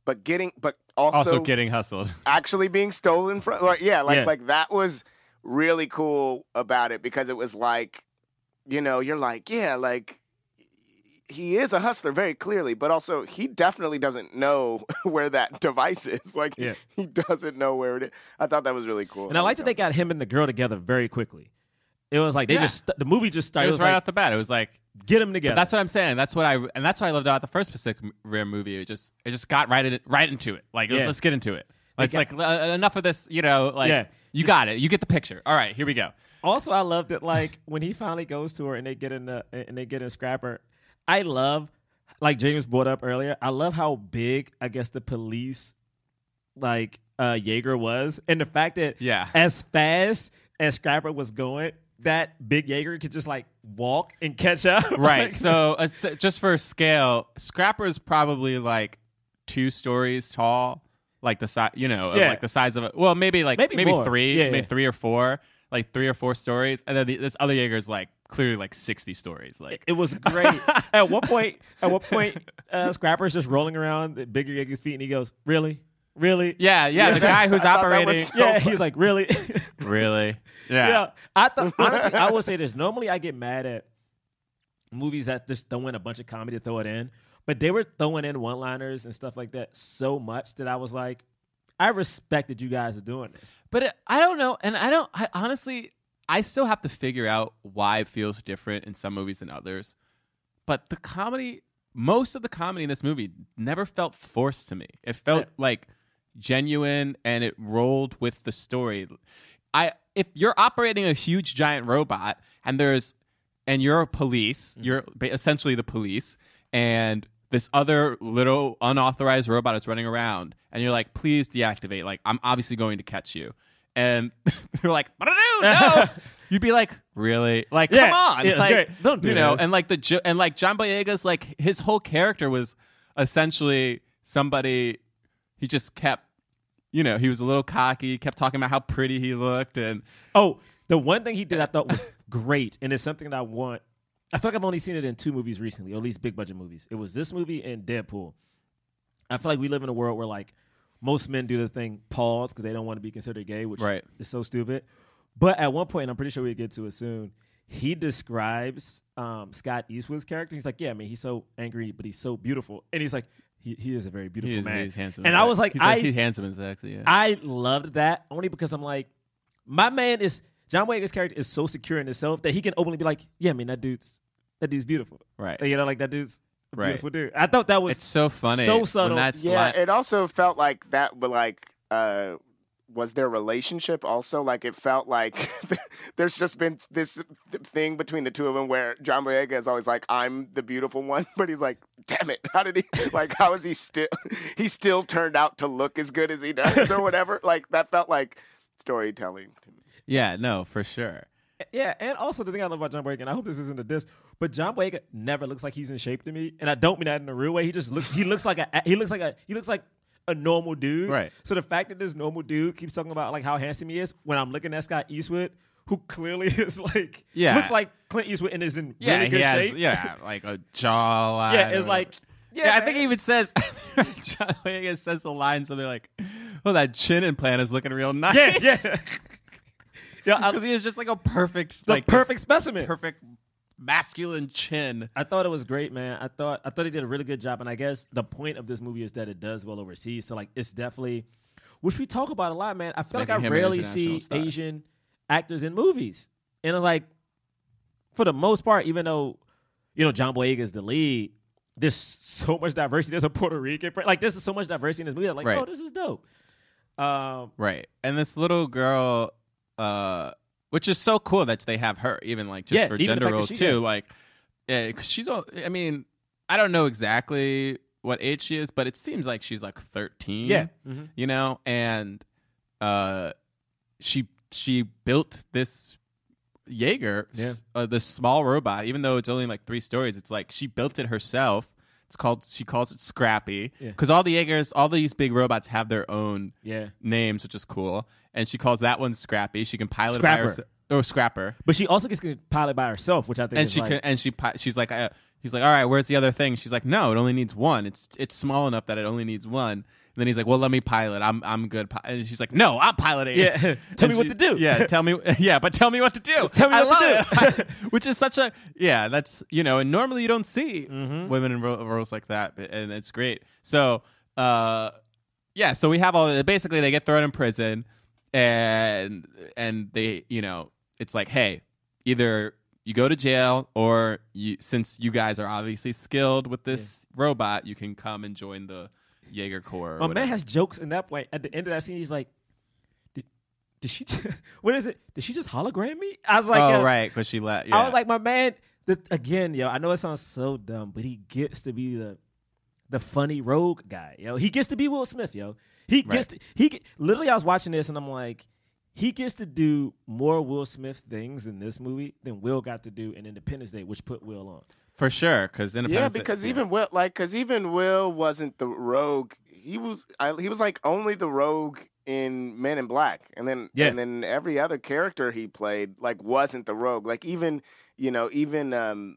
But getting, but also, also getting hustled, actually being stolen from, like, yeah, like, yeah. like that was really cool about it because it was like, you know, you're like, yeah, like he is a hustler very clearly, but also he definitely doesn't know where that device is. Like yeah. he doesn't know where it is. I thought that was really cool. And I like that they got him and the girl together very quickly. It was like they yeah. just the movie just started. It was, it was right like, off the bat. It was like get them together. That's what I'm saying. That's what I and that's what I loved about the first Pacific Rim movie. It just it just got right in, right into it. Like yeah. let's, let's get into it. Like, it's got, like uh, enough of this. You know, like yeah. you just, got it. You get the picture. All right, here we go. Also, I loved it. Like when he finally goes to her and they get in the and they get in Scrapper. I love like James brought up earlier. I love how big I guess the police like uh, Jaeger was, and the fact that yeah. as fast as Scrapper was going. That big Jaeger could just like walk and catch up. Right. Like, so, uh, so just for scale, Scrapper is probably like two stories tall, like the size, you know, yeah. of, like the size of a, well, maybe like maybe, maybe three, yeah, maybe yeah. three or four, like three or four stories. And then the, this other Jaeger is like clearly like sixty stories. Like it, it was great. At one point, at one point, uh, Scrapper's just rolling around the bigger Jaeger's feet and he goes, really? Really? Yeah, yeah. yeah. The guy who's operating. So yeah, he's like, really? Really? Yeah. Yeah. I th- honestly, I will say this. Normally, I get mad at movies that just throw in a bunch of comedy to throw it in, but they were throwing in one-liners and stuff like that so much that I was like, I respect that you guys are doing this. But it, I don't know, and I don't. I, honestly, I still have to figure out why it feels different in some movies than others. But the comedy, most of the comedy in this movie, never felt forced to me. It felt yeah. like genuine, and it rolled with the story. I if you're operating a huge giant robot and there's and you're a police, mm-hmm. you're essentially the police, and this other little unauthorized robot is running around, and you're like, please deactivate. Like, I'm obviously going to catch you. And they're like, no. You'd be like, really? Like, yeah, come on. Yeah, like, great. Don't do you know, this. And like the and like John Boyega's like his whole character was essentially somebody he just kept, you know, he was a little cocky, kept talking about how pretty he looked. And oh, the one thing he did I thought was great, and it's something that I want. I feel like I've only seen it in two movies recently, or at least big budget movies. It was this movie and Deadpool. I feel like we live in a world where like most men do the thing pause because they don't want to be considered gay, which right. is so stupid. But at one point, and I'm pretty sure we get to it soon, he describes um, Scott Eastwood's character. He's like, yeah, I mean, he's so angry, but he's so beautiful. And he's like, he, he is a very beautiful he is, man. He's handsome. And, and I was like, he's, I, he's handsome and sexy. Yeah. I loved that only because I'm like, my man is, John Boyega's character is so secure in himself that he can openly be like, yeah, I mean, that dude's, that dude's beautiful. Right. You know, like that dude's. Right. Beautiful dude. I thought that was it's so funny, so subtle. Yeah, li- it also felt like that. Like, uh, was their relationship also like? It felt like there's just been this thing between the two of them where John Boyega is always like, "I'm the beautiful one," but he's like, "Damn it, how did he? Like, how is he still? He still turned out to look as good as he does, or whatever." Like that felt like storytelling to me. Yeah, no, for sure. Yeah, and also the thing I love about John Boyega, and I hope this isn't a diss, but John Boyega never looks like he's in shape to me, and I don't mean that in a real way. He just looks he looks like a he looks like a he looks like a normal dude. Right. So the fact that this normal dude keeps talking about like how handsome he is when I'm looking at Scott Eastwood, who clearly is like yeah. looks like Clint Eastwood and is in yeah, really good he has, shape. Yeah, like a jawline. Yeah, it's like yeah, yeah I think he even says John Boyega says the line something like, "Well, that chin implant is looking real nice." Yeah, yeah. Yeah, because he was just like a perfect, the like perfect specimen, perfect masculine chin. I thought it was great, man. I thought I thought he did a really good job, and I guess the point of this movie is that it does well overseas. So like, it's definitely, which we talk about a lot, man. I it's feel like I rarely see star. Asian actors in movies, and like for the most part, even though you know John Boyega is the lead, there's so much diversity. There's a Puerto Rican, like there's so much diversity in this movie. That like, right. oh, this is dope. Um, right, and this little girl. Uh, which is so cool that they have her, even like just yeah, for gender roles too. Did. Like, yeah, cause she's. All, I mean, I don't know exactly what age she is, but it seems like she's like thirteen. Yeah, mm-hmm. you know, and uh, she she built this Jaeger, yeah. s- uh, this small robot. Even though it's only like three stories, it's like she built it herself. It's called. She calls it Scrappy because yeah. all the Jaegers, all these big robots have their own yeah. names, which is cool. And she calls that one Scrappy. She can pilot Scrapper. By herself. Oh, Scrapper. But she also gets to pilot by herself, which I think and is she like... Can, and she she's like, uh, he's like, all right, where's the other thing? She's like, no, it only needs one. It's it's small enough that it only needs one. And then he's like, well, let me pilot. I'm I'm good. And she's like, no, I'm piloting. Yeah. tell and me she, what to do. Yeah, tell me. Yeah, but tell me what to do. Tell me I what love to do. I, which is such a... Yeah, that's... You know, and normally you don't see mm-hmm. women in ro- roles like that. And it's great. So, uh, yeah, so we have all... Basically, they get thrown in prison. And and they, you know, it's like, hey, either you go to jail or you, since you guys are obviously skilled with this yeah. robot, you can come and join the Jaeger Corps. My man has jokes in that point. At the end of that scene, he's like, did, did she, what is it? Did she just hologram me? I was like, oh, yo, right. Because she left. Yeah. I was like, my man, the, again, yo, I know it sounds so dumb, but he gets to be the, the funny rogue guy, yo. He gets to be Will Smith, yo. He gets right. to, he get, literally. I was watching this and I'm like, he gets to do more Will Smith things in this movie than Will got to do in Independence Day, which put Will on for sure. Because Independence yeah, because Day, even yeah. Will, like, because even Will wasn't the rogue. He was I, he was like only the rogue in Men in Black, and then yeah. and then every other character he played like wasn't the rogue. Like even you know even. Um,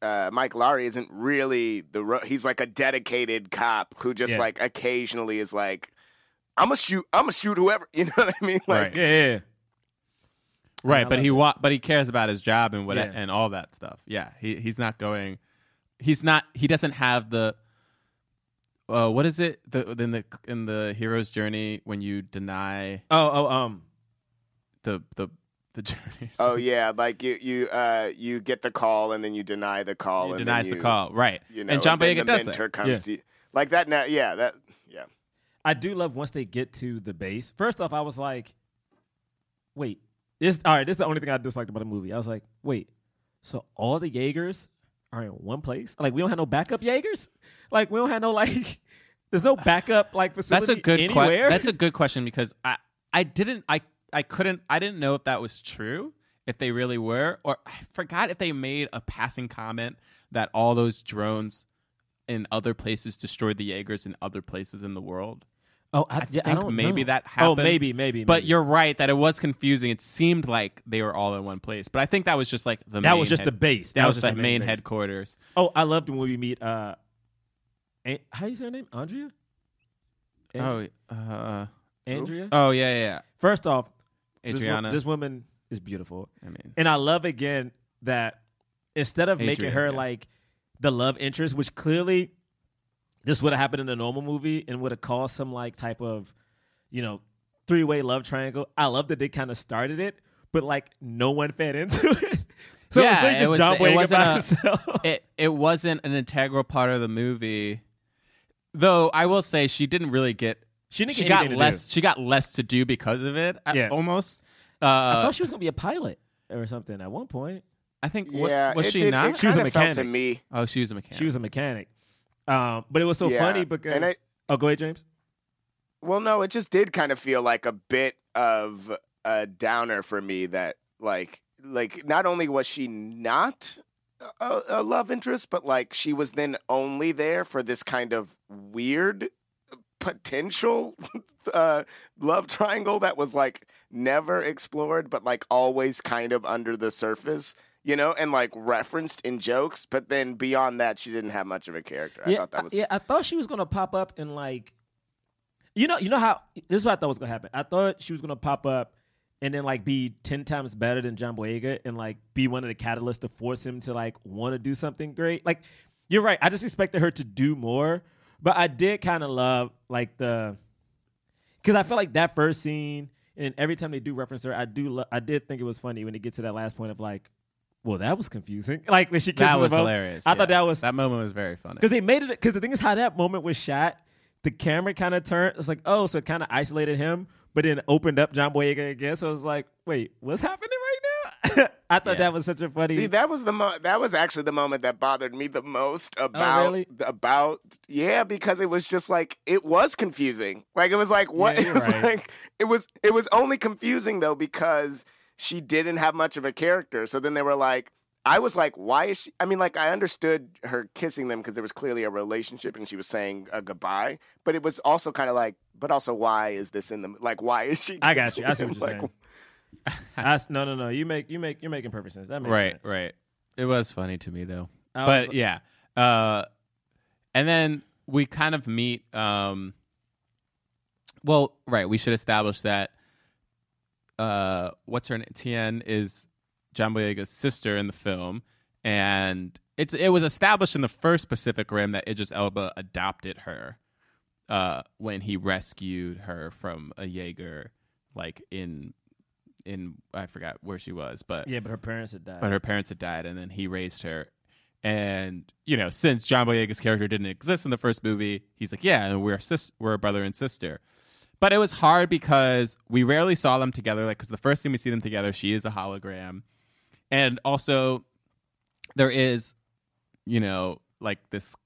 Uh, Mike Lowry isn't really the ro- he's like a dedicated cop who just yeah. like occasionally is like I'm gonna shoot. I'm gonna shoot whoever. You know what I mean? Like, right. Yeah, yeah, yeah. Right. But he wa- But he cares about his job and what yeah. and all that stuff. Yeah. He he's not going. He's not. He doesn't have the. Uh, what is it? The in the in the hero's journey when you deny. Oh oh um. The the. The journey. Oh yeah, like you you uh you get the call and then you deny the call. You and denies you, the call, right? You know, and John Boyega does that. Comes yeah. to you. Like that now, yeah, that yeah. I do love once they get to the base. First off, I was like, wait, this all right. This is the only thing I disliked about the movie. I was like, wait, so all the Jaegers are in one place? Like we don't have no backup Jaegers? Like we don't have no like? There's no backup like facility That's a good anywhere. Que- that's a good question because I I didn't I. I couldn't, I didn't know if that was true, if they really were, or I forgot if they made a passing comment that all those drones in other places destroyed the Jaegers in other places in the world. Oh, I, I think I don't maybe know. That happened. Oh, maybe, maybe, But maybe. You're right that it was confusing. It seemed like they were all in one place, but I think that was just like the that main. That was just head- the base. That, that was, was just the main, main headquarters. Oh, I loved when we meet, uh, a- how do you say her name? Andrea? And- oh, uh. Andrea? Oh, yeah, yeah. First off. Adriana. This, this woman is beautiful. I mean, and I love again that instead of Adriana, making her yeah. like the love interest, which clearly this would have happened in a normal movie and would have caused some like type of, you know, three way love triangle. I love that they kind of started it, but like no one fed into it. So yeah, it was literally just John Boyega by himself. It it wasn't an integral part of the movie, though. I will say she didn't really get. She, didn't she got less. Do. She got less to do because of it. Yeah. almost. Uh, I thought she was gonna be a pilot or something at one point. I think. Yeah, what, was she did, not? She was a mechanic. To me. Oh, she was a mechanic. She was a mechanic. Um, but it was so yeah. funny because. I, oh, go ahead, James. Well, no, it just did kind of feel like a bit of a downer for me. That like, like not only was she not a, a love interest, but like she was then only there for this kind of weird. Potential uh, love triangle that was like never explored, but like always kind of under the surface, you know, and like referenced in jokes. But then beyond that, she didn't have much of a character. Yeah, I thought that was. I, yeah, I thought she was gonna pop up and like, you know, you know how this is what I thought was gonna happen. I thought she was gonna pop up and then like be ten times better than John Boyega and like be one of the catalysts to force him to like want to do something great. Like, you're right. I just expected her to do more. But I did kind of love, like, the... Because I felt like that first scene, and every time they do reference her, I do. Lo- I did think it was funny when they get to that last point of, like, well, that was confusing. Like, when she kisses That was both, hilarious. I yeah. thought that was... That moment was very funny. Because they made it... Because the thing is how that moment was shot, the camera kind of turned... It's like, oh, so it kind of isolated him, but then opened up John Boyega again. So I was like, wait, what's happening right now? I thought yeah. that was such a funny... See, that was the mo- that was actually the moment that bothered me the most about... Oh, really? About yeah, because it was just like, it was confusing. Like, it was like, what? Yeah, it was right. like, it was, it was only confusing, though, because she didn't have much of a character. So then they were like... I was like, why is she... I mean, like, I understood her kissing them because there was clearly a relationship and she was saying a goodbye. But it was also kind of like, but also, why is this in the... Like, why is she kissing I got you. I see what you're like, saying. I, no, no, no. You make, you make, you're making perfect sense. That makes right, sense. Right, right. It was funny to me, though. I but, was, yeah. Uh, and then we kind of meet... Um, well, right. We should establish that... Uh, what's her name? Tian is... John Boyega's sister in the film, and it's it was established in the first Pacific Rim that Idris Elba adopted her uh, when he rescued her from a Jaeger, like in in I forgot where she was, but yeah, but her parents had died. But her parents had died, and then he raised her. And you know, since John Boyega's character didn't exist in the first movie, he's like, yeah, we're sis- we're a brother and sister. But it was hard because we rarely saw them together. Like, because the first time we see them together, she is a hologram. And also, there is, you know, like this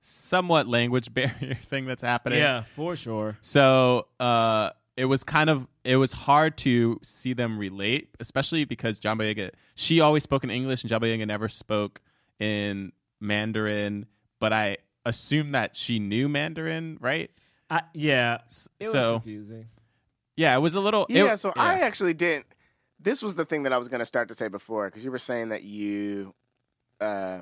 somewhat language barrier thing that's happening. Yeah, for sure. So uh, it was kind of, it was hard to see them relate, especially because John Boyega, she always spoke in English and John Boyega never spoke in Mandarin. But I assume that she knew Mandarin, right? I, yeah. It so, was confusing. Yeah, it was a little. Yeah, it, so yeah. I actually didn't. This was the thing that I was going to start to say before, because you were saying that you uh,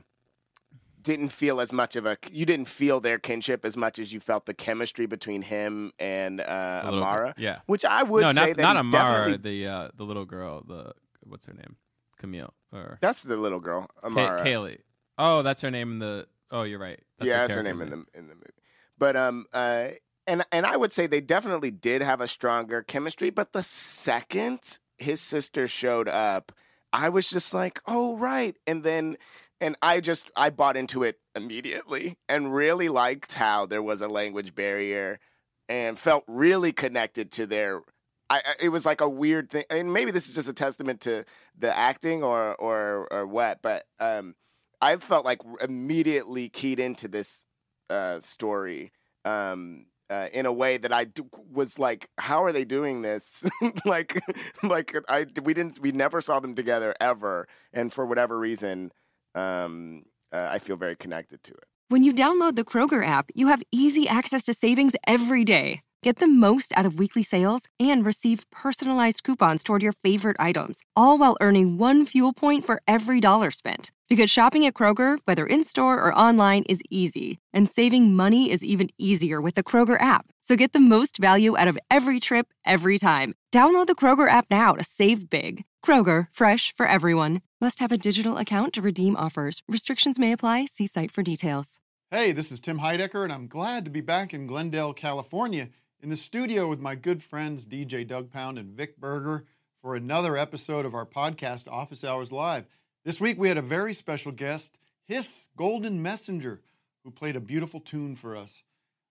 didn't feel as much of a, you didn't feel their kinship as much as you felt the chemistry between him and uh, Amara. Bit, yeah. Which I would no, say not, that not Amara, the uh, the little girl, the what's her name? Camille. Or... That's the little girl, Amara. Kay- Kaylee. Oh, that's her name in the, oh, you're right. That's yeah, her that's her name in the in the movie. But, um, uh, and and I would say they definitely did have a stronger chemistry, but the second his sister showed up, I was just like, oh, right. And then, and I just, I bought into it immediately and really liked how there was a language barrier and felt really connected to their, I, it was like a weird thing. And maybe this is just a testament to the acting or, or, or what, but um, I felt like immediately keyed into this uh, story um, uh, in a way that I do, was like, how are they doing this? like, like I, we didn't, we never saw them together ever. And for whatever reason, Um, uh, I feel very connected to it. When you download the Kroger app, you have easy access to savings every day. Get the most out of weekly sales and receive personalized coupons toward your favorite items, all while earning one fuel point for every dollar spent. Because shopping at Kroger, whether in-store or online, is easy, and saving money is even easier with the Kroger app. So get the most value out of every trip, every time. Download the Kroger app now to save big. Kroger, fresh for everyone. Must have a digital account to redeem offers. Restrictions may apply. See site for details. Hey, this is Tim Heidecker, and I'm glad to be back in Glendale, California, in the studio with my good friends D J Doug Pound and Vic Berger for another episode of our podcast, Office Hours Live. This week we had a very special guest, Hiss Golden Messenger, who played a beautiful tune for us.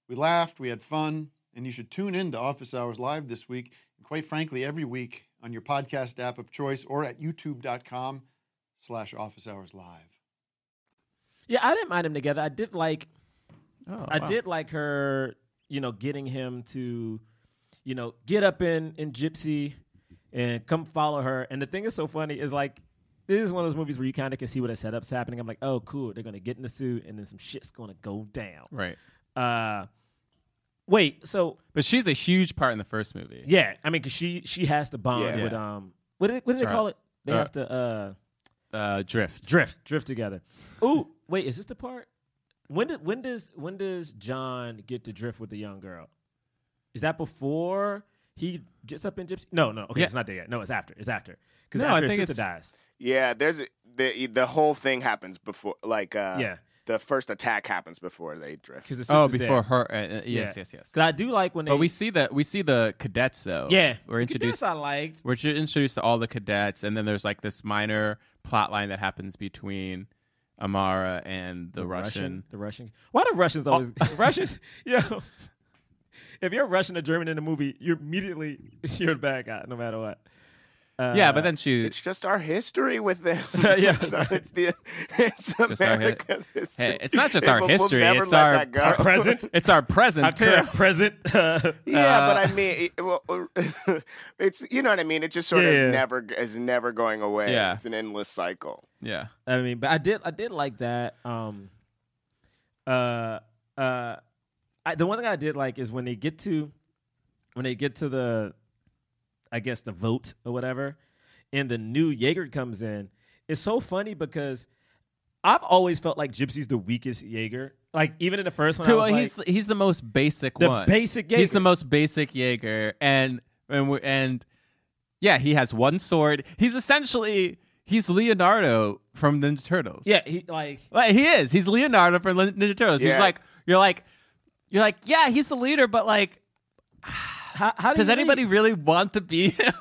We laughed, we had fun, and you should tune in to Office Hours Live this week, and quite frankly, every week on your podcast app of choice or at youtube dot com. Slash office hours live. Yeah, I didn't mind them together. I did like, oh, I wow. did like her, you know, getting him to, you know, get up in in Gipsy and come follow her. And the thing that's so funny is like, this is one of those movies where you kind of can see what a setup's happening. I'm like, oh, cool, they're gonna get in the suit and then some shit's gonna go down. Right. Uh, wait. So, but she's a huge part in the first movie. Yeah, I mean, cause she she has to bond yeah. with um, what did what did Char- they call it? They uh, have to uh. Uh, drift, drift, drift together. Ooh, wait, is this the part? When did when does when does John get to drift with the young girl? Is that before he gets up in Gypsy? No, no, okay, yeah. It's not there yet. No, it's after. It's after because no, after I his think sister dies. Yeah, there's a, the the whole thing happens before, like uh, yeah. the first attack happens before they drift. The oh, before dead. her, uh, yes, yeah. yes, yes, yes. Because I do like when. But they... we see that we see the cadets though. Yeah, we're introduced. The cadets I liked. We're introduced to all the cadets, and then there's like this minor plotline that happens between Amara and the, the Russian. Russian. The Russian. Why do Russians always oh. Russians? Yo, if you're Russian or German in a movie, you're immediately you're a bad guy, no matter what. Uh, yeah, but then she. It's just our history with them. yeah, so it's the it's, it's America's hi- history. Hey, it's not just our we'll, history. We'll it's our, our present. It's our present. Our current present. Uh, yeah, uh, but I mean, it, well, it's you know what I mean. It just sort yeah, of yeah. never is never going away. Yeah. It's an endless cycle. Yeah, I mean, but I did I did like that. Um, uh, uh, I, the one thing I did like is when they get to when they get to the. I guess the vote or whatever, and the new Jaeger comes in. It's so funny because I've always felt like Gypsy's the weakest Jaeger. Like even in the first one, I was he's like, he's the most basic the one. Basic Jaeger. He's the most basic Jaeger, and and we, and yeah, he has one sword. He's essentially he's Leonardo from Ninja Turtles. Yeah, he like, like he is. He's Leonardo from Ninja Turtles. Yeah. He's like you're like you're like yeah, he's the leader, but like. How, how do Does anybody leave? really want to be him?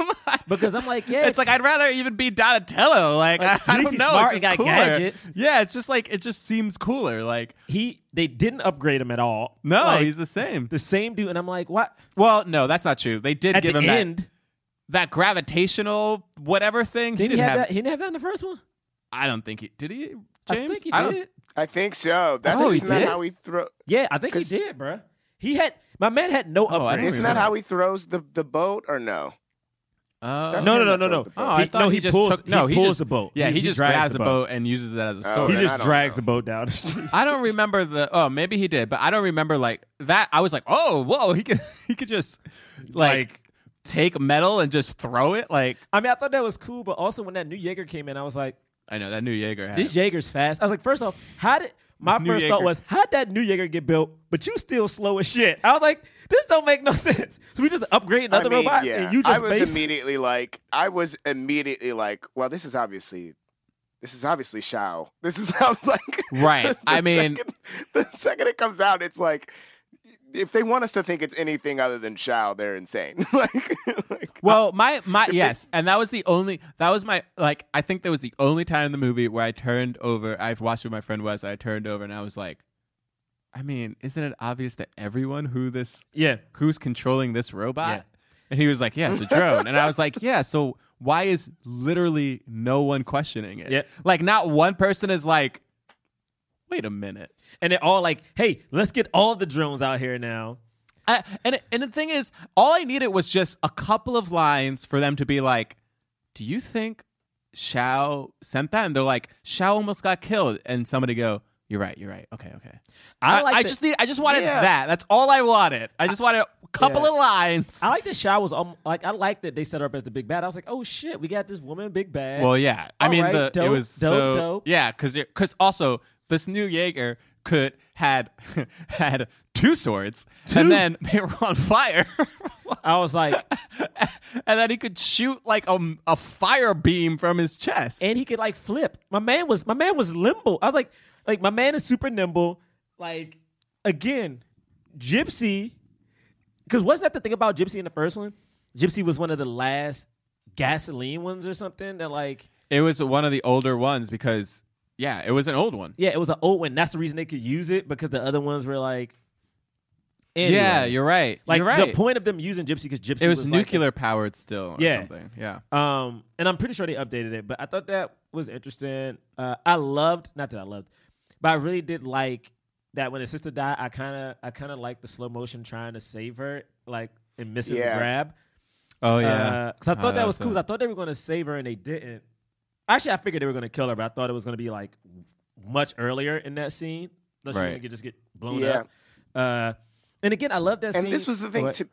Because I'm like, yeah. It's like, I'd rather even be Donatello. Like, like I, I don't know. Smart, it's just cooler. Gadgets. Yeah, it's just like, it just seems cooler. Like he, They didn't upgrade him at all. No, like, he's the same. The same dude. And I'm like, what? Well, no, that's not true. They did at give the him end, that, that gravitational whatever thing. Didn't he, didn't he, have have, that, he didn't have that in the first one? I don't think he... Did he, James? I think he I did. I think so. That's oh, not how he threw... Yeah, I think he did, bro. He had... My man had no upgrade. Oh, Isn't that how he throws the, the boat or no? Uh, no, no, no, no, no. Oh, I he, thought no, he, he just pulls, took, no, he, he pulls just, the boat. Yeah, he, he just grabs the boat. boat and uses that as a sword. Oh, he just drags know. the boat down. I don't remember the. Oh, maybe he did, but I don't remember like that. I was like, oh, whoa, he could he could just like, like take metal and just throw it. Like, I mean, I thought that was cool, but also when that new Jaeger came in, I was like, I know that new Jaeger. Had this Jaeger's fast. I was like, first off, how did My new first Jaeger. thought was, how'd that new Jaeger get built, but you still slow as shit? I was like, this don't make no sense. So we just upgrade another I mean, robot, yeah. and you just I was base immediately it. like, I was immediately like, well, this is obviously, this is obviously Shao. This is how it's like. Right. the, the I mean. Second, the second it comes out, it's like, if they want us to think it's anything other than Shao, they're insane. like, like, well, my, my yes, and that was the only, that was my, like, I think that was the only time in the movie where I turned over, I've watched with my friend Wes, I turned over and I was like, I mean, isn't it obvious to everyone who this, yeah, who's controlling this robot? Yeah. And he was like, yeah, it's a drone. And I was like, yeah, so why is literally no one questioning it? Yeah. Like, not one person is like, wait a minute. And they're all like, hey, let's get all the drones out here now. I, and and the thing is, all I needed was just a couple of lines for them to be like, do you think Shao sent that? And they're like, Shao almost got killed. And somebody go, you're right, you're right. Okay, okay. I, I, like I that, just need. I just wanted yeah. that. That's all I wanted. I just I, wanted a couple yeah. of lines. I like that Shao was um, like, I like that they set her up as the big bad. I was like, oh shit, we got this woman big bad. Well, yeah. I all mean, right, the, dope, it was dope, so, dope. Yeah, because because also this new Jaeger could had had two swords two? and then they were on fire. I was like, and then he could shoot like a, a fire beam from his chest, and he could like flip. My man was my man was limbo. I was like, like my man is super nimble. Like again, Gipsy, because wasn't that the thing about Gipsy in the first one? Gipsy was one of the last gasoline ones or something that like it was one of the older ones because. Yeah, it was an old one. Yeah, it was an old one. That's the reason they could use it because the other ones were like. Anyway. Yeah, you're right. Like you're right. The point of them using Gipsy because Gipsy it was, was nuclear like, powered still. Or yeah, something. Yeah. Um, and I'm pretty sure they updated it, but I thought that was interesting. Uh, I loved, not that I loved, but I really did like that when his sister died. I kind of, I kind of liked the slow motion trying to save her, like and missing yeah. the grab. Oh yeah, because uh, I thought oh, that, that was cool. I thought they were going to save her and they didn't. Actually, I figured they were going to kill her, but I thought it was going to be like much earlier in that scene. That right. she could just get blown yeah. up. Uh, and again, I love that and scene. And this was the thing. Oh, to,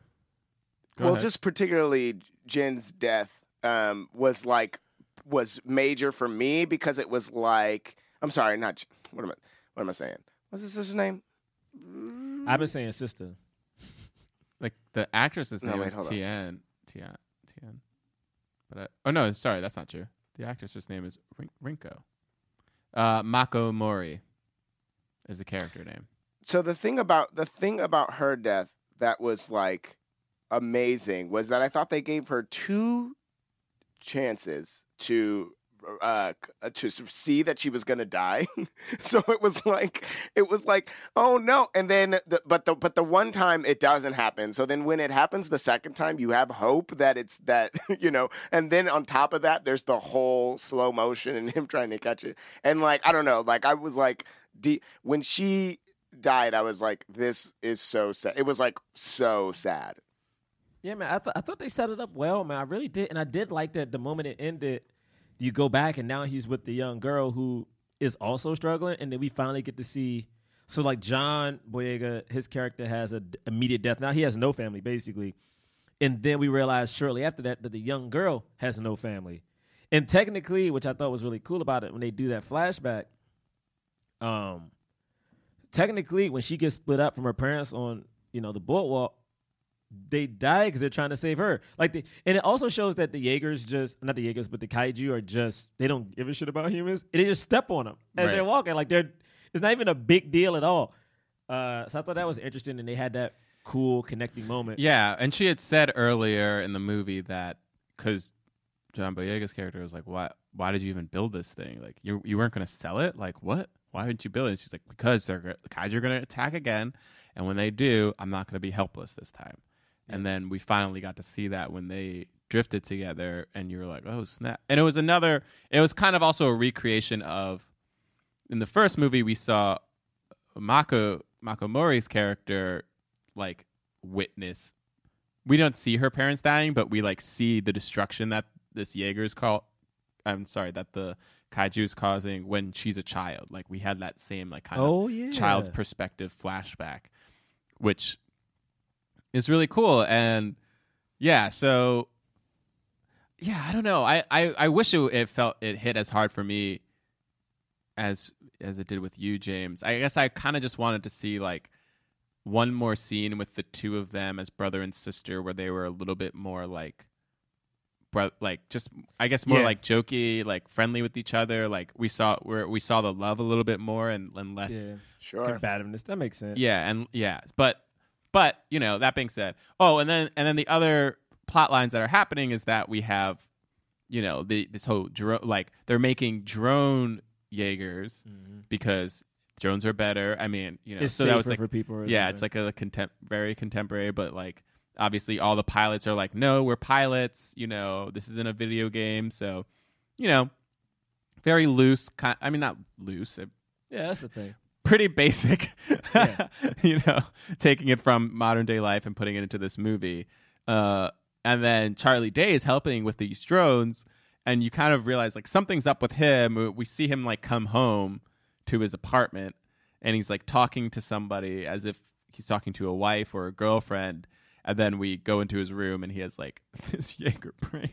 well, ahead. Just particularly Jen's death um, was like, was major for me because it was like, I'm sorry, not, what am I, what am I saying? What's his sister's name? I've been saying sister. Like the actress's no, name wait, is Tian. Tian. Tian. But I, oh, no, sorry, that's not true. The actress's name is Rinko. Uh, Mako Mori is the character name. So the thing about the thing about her death that was like amazing was that I thought they gave her two chances to uh, to see that she was gonna die. So it was like it was like oh no, and then the, but the but the one time it doesn't happen. So then when it happens the second time, you have hope that it's that you know. And then on top of that, there's the whole slow motion and him trying to catch it. And like I don't know, like I was like de- when she died, I was like this is so sad. It was like so sad. Yeah, man. I th- I thought they set it up well, man. I really did, and I did like that the moment it ended. You go back, and now he's with the young girl who is also struggling, and then we finally get to see. So, like, John Boyega, his character has an immediate death. Now he has no family, basically. And then we realize shortly after that that the young girl has no family. And technically, which I thought was really cool about it, when they do that flashback, um, technically, when she gets split up from her parents on, you know, the boardwalk, they die because they're trying to save her. Like, they, and it also shows that the Jaegers just not the Jaegers, but the Kaiju are just they don't give a shit about humans. They just step on them as right. they're walking. Like they're it's not even a big deal at all. Uh, so I thought that was interesting, and they had that cool connecting moment. Yeah, and she had said earlier in the movie that because John Boyega's character was like, "Why? Why did you even build this thing? Like you you weren't going to sell it? Like what? Why didn't you build it?" And she's like, "Because they're, the Kaiju are going to attack again, and when they do, I'm not going to be helpless this time." And then we finally got to see that when they drifted together and you were like, oh, snap. And it was another, it was kind of also a recreation of, in the first movie, we saw Mako, Mako Mori's character, like, witness. We don't see her parents dying, but we, like, see the destruction that this Jaeger's call, I'm sorry, that the Kaiju is causing when she's a child. Like, we had that same, like, kind oh, of yeah. child perspective flashback, which... It's really cool. And yeah, so yeah, I don't know. I, I, I wish it, it felt it hit as hard for me as as it did with you, James. I guess I kind of just wanted to see like one more scene with the two of them as brother and sister, where they were a little bit more like, bro- like just I guess more yeah. like jokey, like friendly with each other. Like we saw where we saw the love a little bit more and, and less yeah. sure. combativeness. That makes sense. Yeah, and yeah, but but you know that being said, oh, and then and then the other plot lines that are happening is that we have, you know, the this whole dro- like they're making drone Jaegers mm-hmm. because drones are better. I mean, you know, it's so that was like for people, yeah, it's like a contem- very contemporary, but like obviously all the pilots are like, no, we're pilots. You know, this isn't a video game, so you know, very loose. Con- I mean, not loose. It, yeah, that's the thing. Pretty basic. yeah. You know, taking it from modern day life and putting it into this movie. Uh, and then Charlie Day is helping with these drones. And you kind of realize like something's up with him. We see him like come home to his apartment and he's like talking to somebody as if he's talking to a wife or a girlfriend. And then we go into his room and he has like this Jaeger brain.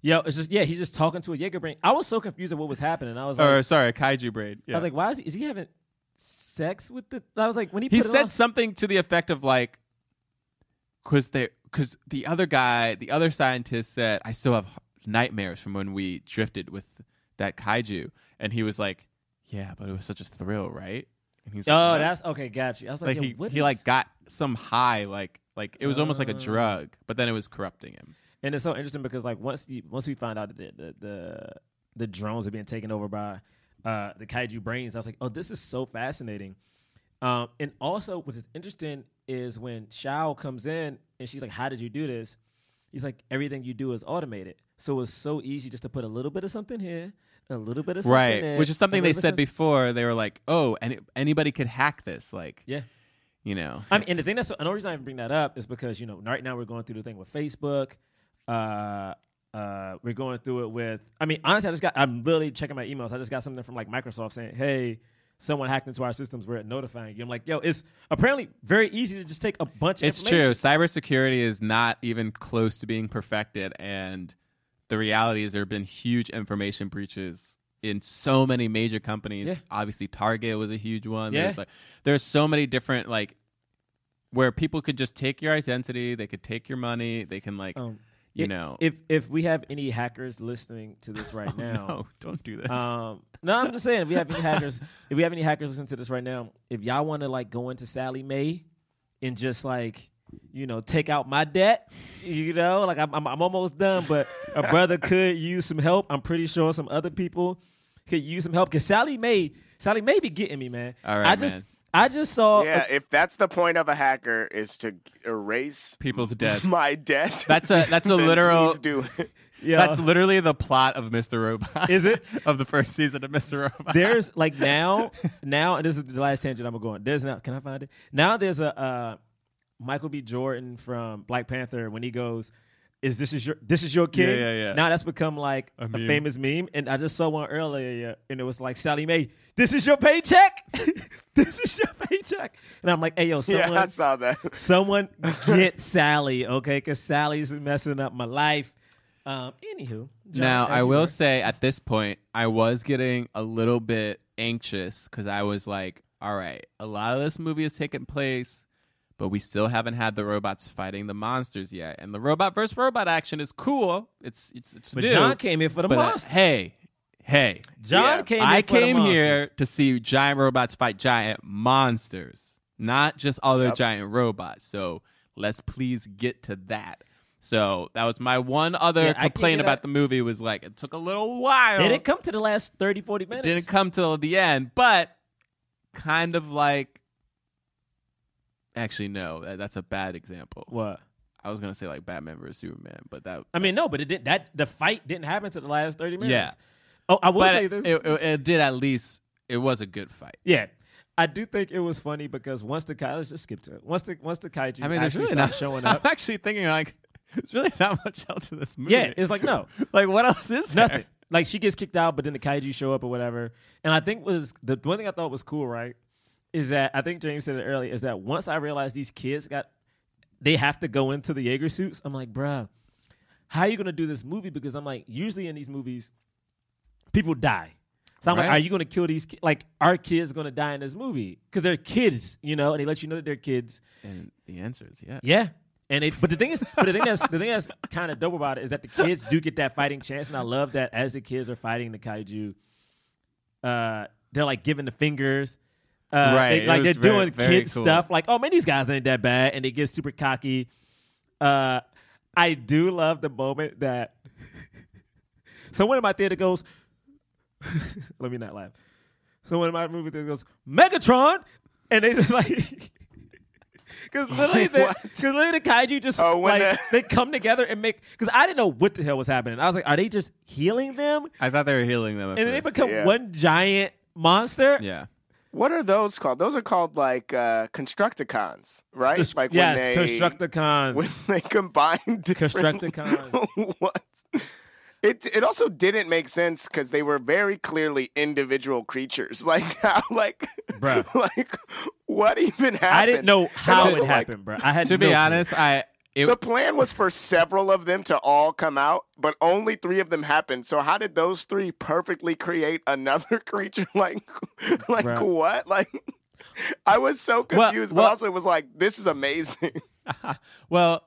Yo, it's just, yeah, he's just talking to a Jaeger brain. I was so confused at what was happening. I was like, or sorry, a Kaiju brain. Yeah. I was like, why is he, is he having sex with the, I was like, when he, he put said it on, something to the effect of like, cause they, cause the other guy, the other scientist said, I still have nightmares from when we drifted with that Kaiju, and he was like, yeah, but it was such a thrill, right? And he's like, oh, what? That's okay, got you. I was like, like he, what he is... like got some high, like like it was uh... almost like a drug, but then it was corrupting him. And it's so interesting because like once you, once we find out that the, the the the drones are being taken over by uh the Kaiju brains, I was like, oh, this is so fascinating. Um and also what is interesting is when Xiao comes in and she's like, how did you do this? He's like, everything you do is automated. So it's so easy just to put a little bit of something here, a little bit of something right, in, which is something they said some- before. They were like, "Oh, any anybody could hack this." Like, yeah, you know. I mean, and the thing that's another reason I even bring that up is because you know, right now we're going through the thing with Facebook. Uh, uh, we're going through it with. I mean, honestly, I just got. I'm literally checking my emails. I just got something from like Microsoft saying, "Hey, someone hacked into our systems. We're notifying you." I'm like, yo, it's apparently very easy to just take a bunch of. It's true. Cybersecurity is not even close to being perfected, and the reality is there have been huge information breaches in so many major companies. Yeah. Obviously, Target was a huge one. Yeah. There's like there's so many different like where people could just take your identity, they could take your money, they can like um, you it, know. If if we have any hackers listening to this right oh, now, no, don't do this. Um, no, I'm just saying if we have any hackers, if we have any hackers listening to this right now, if y'all want to like go into Sally Mae and just like, you know, take out my debt, you know, like I'm, I'm, I'm almost done, but a brother could use some help. I'm pretty sure some other people could use some help because Sally Mae, Sally Mae be getting me, man. All right, I just, man. I just saw. Yeah, a, if that's the point of a hacker is to erase people's debt, my debt. That's a that's a literal. Please do it. Yeah. That's literally the plot of Mister Robot. Is it? Of the first season of Mister Robot. There's like now, now, and this is the last tangent I'm going. There's now. Can I find it? Now there's a. Uh, Michael B. Jordan from Black Panther, when he goes, "Is this is your this is your kid?" Yeah, yeah, yeah. Now that's become like a, a famous meme, and I just saw one earlier, and it was like Sally Mae, "This is your paycheck." This is your paycheck, and I'm like, "Hey, yo, someone, yeah, I saw that. Someone get Sally, okay? Because Sally's messing up my life." Um, anywho, John, now I will were. say at this point, I was getting a little bit anxious because I was like, "All right, a lot of this movie is taking place." But we still haven't had the robots fighting the monsters yet, and the robot versus robot action is cool. It's it's it's but new. But John came here for the but, monsters. Uh, hey, hey, John yeah. came. I here for came the monsters. here to see giant robots fight giant monsters, not just other yep. giant robots. So let's please get to that. So that was my one other yeah, complaint about the movie was like it took a little while. It didn't come to the last thirty, forty minutes. It didn't come till the end, but kind of like. Actually, no. That's a bad example. What? I was gonna say like Batman versus Superman, but that. I mean, no, but it didn't. That the fight didn't happen to the last thirty minutes. Yeah. Oh, I will but say this. It, it, it did at least. It was a good fight. Yeah, I do think it was funny because once the Kaiju, let's just skip to it. Once the once the Kaiju, I mean, actually really started not, showing up. I'm actually thinking like, there's really not much else to this movie. Yeah, it's like no, like what else is there? Nothing. Like she gets kicked out, but then the Kaiju show up or whatever. And I think was the one thing I thought was cool, right? Is that I think James said it earlier? Is that once I realized these kids got, they have to go into the Jaeger suits. I'm like, bruh, how are you gonna do this movie? Because I'm like, usually in these movies, people die. So I'm right. like, are you going to kill these kids? Like, our kids going to die in this movie? Because they're kids, you know, and they let you know that they're kids. And the answer is yes. Yeah. And it, but the thing is, but the thing that's the thing that's kind of dope about it is that the kids do get that fighting chance, and I love that as the kids are fighting the kaiju, uh, they're like giving the fingers, uh, right? They, like they're very, doing very kid cool. stuff, like oh man, these guys ain't that bad, and they get super cocky. Uh, I do love the moment that someone in my theater goes, "Let me not laugh." Someone in my movie theater goes, "Megatron," and they just like. Because literally, literally, the kaiju just oh, like the... they come together and make. Because I didn't know what the hell was happening. I was like, "Are they just healing them?" I thought they were healing them, at and then they become yeah. one giant monster. Yeah. What are those called? Those are called like uh, Constructicons, right? Cons- like yes, when they, Constructicons. When they combine different Constructicons. What? It it also didn't make sense because they were very clearly individual creatures. Like how, like, bro, like what even happened? I didn't know how it happened, like, bro. I had to no be honest. Clue. I it, the plan was for several of them to all come out, but only three of them happened. So how did those three perfectly create another creature? Like, like bro. What? Like, I was so confused, well, but well, also it was like, this is amazing. Well.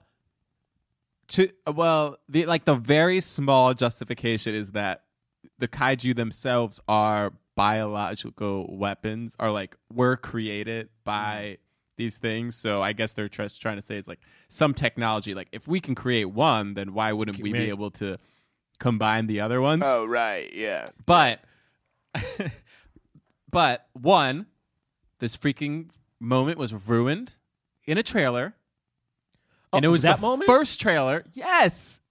To, well, the, like the very small justification is that the kaiju themselves are biological weapons, are like were created by these things. So I guess they're just trying to say it's like some technology. Like if we can create one, then why wouldn't we be able to combine the other ones? Oh right, yeah. But, but one, this freaking moment was ruined in a trailer. And it was that the moment? First trailer. Yes.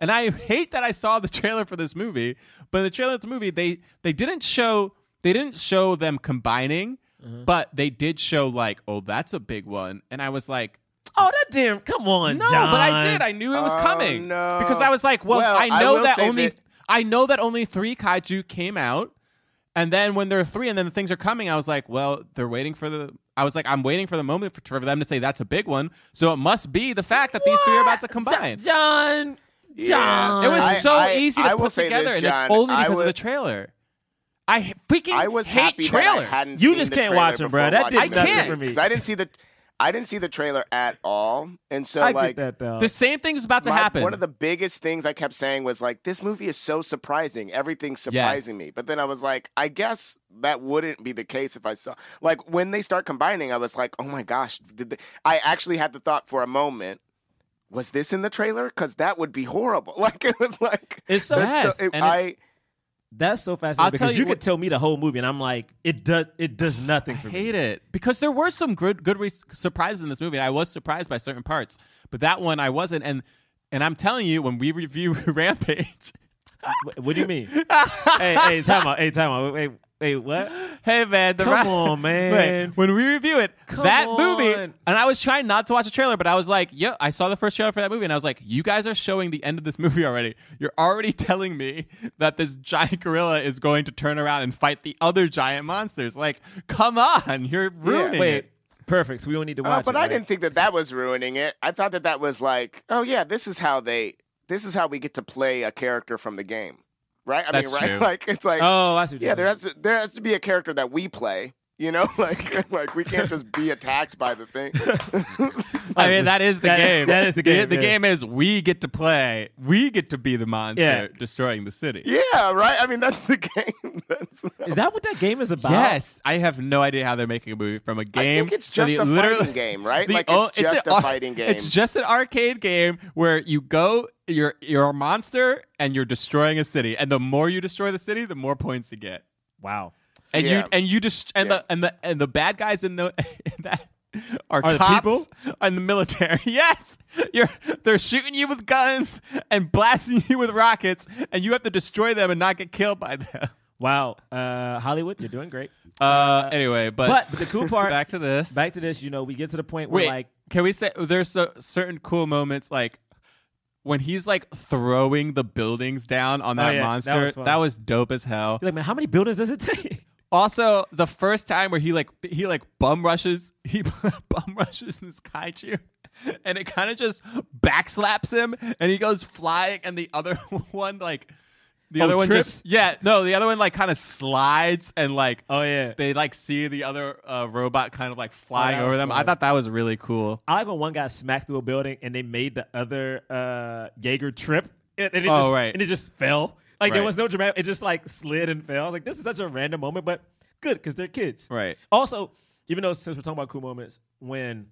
And I hate that I saw the trailer for this movie, but in the trailer of the movie, they, they didn't show they didn't show them combining, mm-hmm. but they did show like, oh, that's a big one. And I was like, oh, that damn, come on. No, John. But I did. I knew it was oh, coming. No. Because I was like, well, well I know I that only that- I know that only three kaiju came out. And then when there are three and then the things are coming, I was like, well, they're waiting for the I was like, I'm waiting for the moment for, for them to say that's a big one. So it must be the fact that what? These three are about to combine. John. John. Yeah. It was I, so I, easy to I put together, this, and it's only because was, of the trailer. I freaking I was hate happy trailers. That I hadn't you seen just the can't watch them, bro. That did nothing for me. Because I didn't see the I didn't see the trailer at all. And so I like that, the same thing is about to my, happen. One of the biggest things I kept saying was like, this movie is so surprising. Everything's surprising yes. me. But then I was like, I guess that wouldn't be the case if I saw like when they start combining, I was like, oh my gosh, did they... I actually had the thought for a moment. Was this in the trailer? Because that would be horrible. Like it was like it's so, yes. so it, and I it... That's so fascinating I'll because you, you could what, tell me the whole movie and I'm like, it does it does nothing for me. I hate me. It. Because there were some good, good re- surprises in this movie. And I was surprised by certain parts, but that one I wasn't. And and I'm telling you, when we review Rampage... what, what do you mean? hey, hey, time out. Hey, time out. Wait, wait, what? Hey, man. The Come ra- on, man. Wait, when we review it, Come that on. Movie... And I was trying not to watch a trailer, but I was like, yeah, I saw the first trailer for that movie, and I was like, you guys are showing the end of this movie already. You're already telling me that this giant gorilla is going to turn around and fight the other giant monsters. Like, come on. You're ruining yeah. Wait. it. Perfect. So we don't need to watch uh, but it. But I right? didn't think that that was ruining it. I thought that that was like, oh, yeah, this is how they... This is how we get to play a character from the game, right? I That's mean, right? True. Like it's like, oh, I see. Yeah, there has to, there has to be a character that we play, you know? Like like we can't just be attacked by the thing. I mean, that is the that game. Is, that is the game. The, the game is we get to play. We get to be the monster yeah. destroying the city. Yeah, right. I mean, that's the game. That's is that what that game is about? Yes, I have no idea how they're making a movie from a game. I think it's just the, a fighting game, right? The, like it's, it's just an, a fighting game. It's just an arcade game where you go. You're you're a monster and you're destroying a city. And the more you destroy the city, the more points you get. Wow. And yeah. you and you just dist- and yeah. the and the and the bad guys in the in that. Are, are cops and the military. Yes. You're they're shooting you with guns and blasting you with rockets, and you have to destroy them and not get killed by them. Wow. Uh, Hollywood, you're doing great. Uh, uh anyway, but, but but the cool part back to this. Back to this, you know, we get to the point where Wait, like can we say there's so, certain cool moments like when he's like throwing the buildings down on that oh, yeah, monster. That was, that was dope as hell. You're like, man, how many buildings does it take? Also, the first time where he like he like bum rushes he bum rushes this kaiju, and it kind of just backslaps him, and he goes flying, and the other one like The oh, other one trips? just yeah no the other one like kind of slides and like oh yeah they like see the other uh, robot kind of like flying oh, over them. Smart. I thought that was really cool. I like when one guy smacked through a building and they made the other uh, Jaeger trip and, and it oh, just right. and it just fell like right. there was no dramatic. It just like slid and fell. I was like, this is such a random moment, but good because they're kids. Right. Also, even though since we're talking about cool moments, when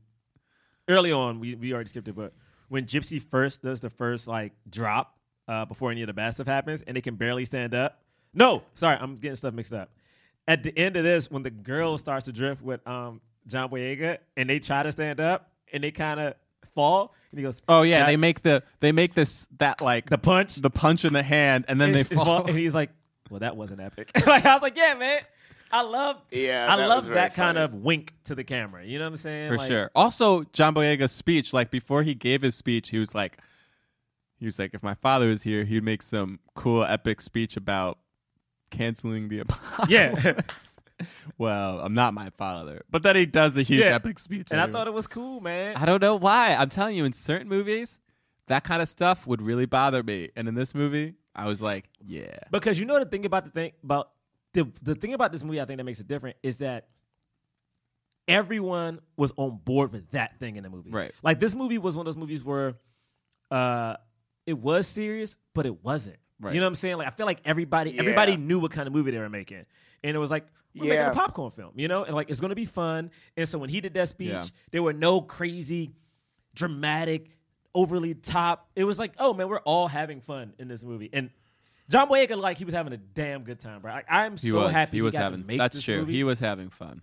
early on we we already skipped it, but when Gipsy first does the first like drop. Uh, before any of the bad stuff happens, and they can barely stand up. No, sorry, I'm getting stuff mixed up. At the end of this, when the girl starts to drift with um, John Boyega, and they try to stand up, and they kind of fall, and he goes, "Oh yeah, yeah." They make the they make this that like the punch, the punch in the hand, and then and they fall. fall. And he's like, "Well, that wasn't epic." Like I was like, "Yeah, man, I love, yeah, I that love that kind funny. of wink to the camera." You know what I'm saying? For like, sure. Also, John Boyega's speech, like before he gave his speech, he was like. He was like, if my father was here, he'd make some cool, epic speech about canceling the apocalypse. Yeah. Well, I'm not my father. But then he does a huge yeah. epic speech. And anyway. I thought it was cool, man. I don't know why. I'm telling you, in certain movies, that kind of stuff would really bother me. And in this movie, I was like, yeah. Because you know the thing about the thing about the the thing about this movie I think that makes it different is that everyone was on board with that thing in the movie. Right. Like this movie was one of those movies where uh it was serious, but it wasn't. Right. You know what I'm saying? Like I feel like everybody, yeah. everybody knew what kind of movie they were making, and it was like we're yeah. making a popcorn film, you know, and like it's gonna be fun. And so when he did that speech, yeah. there were no crazy, dramatic, overly top. It was like, oh man, we're all having fun in this movie. And John Boyega, like he was having a damn good time, bro. Like, I'm he so was. happy he, he was got having. To make that's this true. Movie. He was having fun,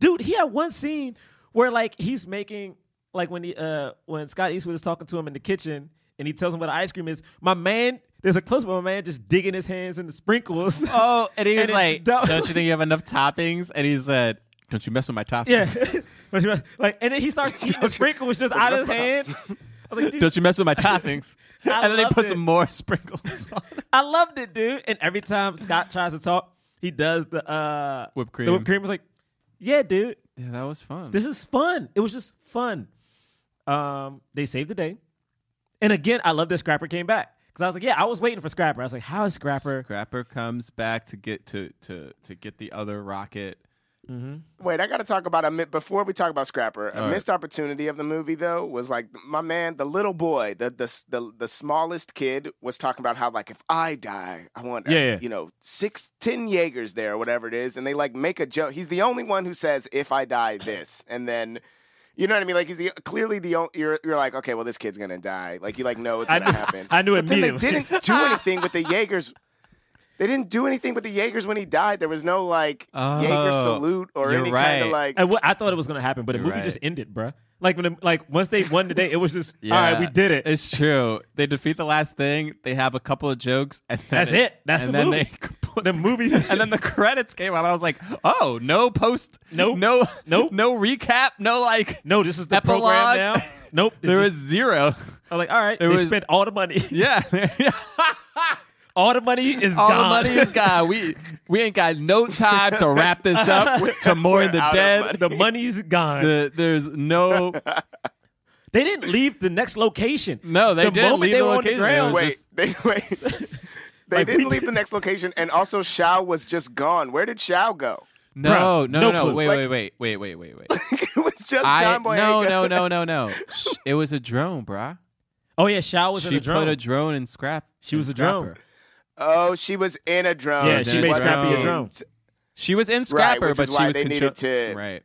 dude. He had one scene where like he's making like when he uh when Scott Eastwood is talking to him in the kitchen. And he tells him what ice cream is. My man, there's a close-up of my man just digging his hands in the sprinkles. Oh, and he was and like, don't you think you have enough toppings? And he said, don't you mess with my toppings. Yeah. Like, and then he starts eating the sprinkles just out of his hand. I was like, dude. Don't you mess with my toppings. And then they put it. some more sprinkles on. I loved it, dude. And every time Scott tries to talk, he does the uh, whipped cream. The whipped cream was like, yeah, dude. Yeah, that was fun. This is fun. It was just fun. Um, They saved the day. And again, I love that Scrapper came back. Because I was like, yeah, I was waiting for Scrapper. I was like, how is Scrapper? Scrapper comes back to get to to, to get the other rocket. Mm-hmm. Wait, I got to talk about, a, before we talk about Scrapper, a All missed right. opportunity of the movie, though, was like, my man, the little boy, the the the, the smallest kid was talking about how, like, if I die, I want, yeah, uh, yeah. you know, six, ten Jaegers there or whatever it is. And they, like, make a joke. He's the only one who says, if I die, this. And then... You know what I mean? Like, he's the, clearly the only, you're you're like, okay, well, this kid's gonna die. Like, you like know it's gonna I knew, happen. I knew it immediately. They didn't do anything with the Jaegers. They didn't do anything with the Jaegers when he died. There was no like oh, Jaeger salute or any right. kind of like. I, w- I thought it was gonna happen, but the movie right. just ended, bruh. Like when the, like once they won the day, it was just yeah, all right. We did it. It's true. They defeat the last thing. They have a couple of jokes, and then that's it. That's and the then movie. They, The movie, and then the credits came out. I was like, "Oh, no post, nope. no, nope. no recap, no like, no. This is the epilogue. program now. Nope, there was zero. I'm like, all right, there they was, spent all the money. Yeah, all the money is all gone. the money is gone. We we ain't got no time to wrap this up to mourn the dead. Money. The money's gone. The, there's no." They didn't leave the next location. No, they the didn't leave they the location. The wait, just, they, wait. They like didn't leave did. the next location, and also Xiao was just gone. Where did Xiao go? No, Bro, no, no, no. Wait, like, wait, wait, wait, wait, wait, wait. It was just I, John Boyega. No, no, no, no, no. It was a drone, brah. Oh, yeah, Xiao was she in a drone. She put a drone in Scrap. She was a Scrapper. drone. Oh, she was in a drone. Yeah, she, she made Scrapper a drone. She was in Scrapper, right, but she was controlled. Right.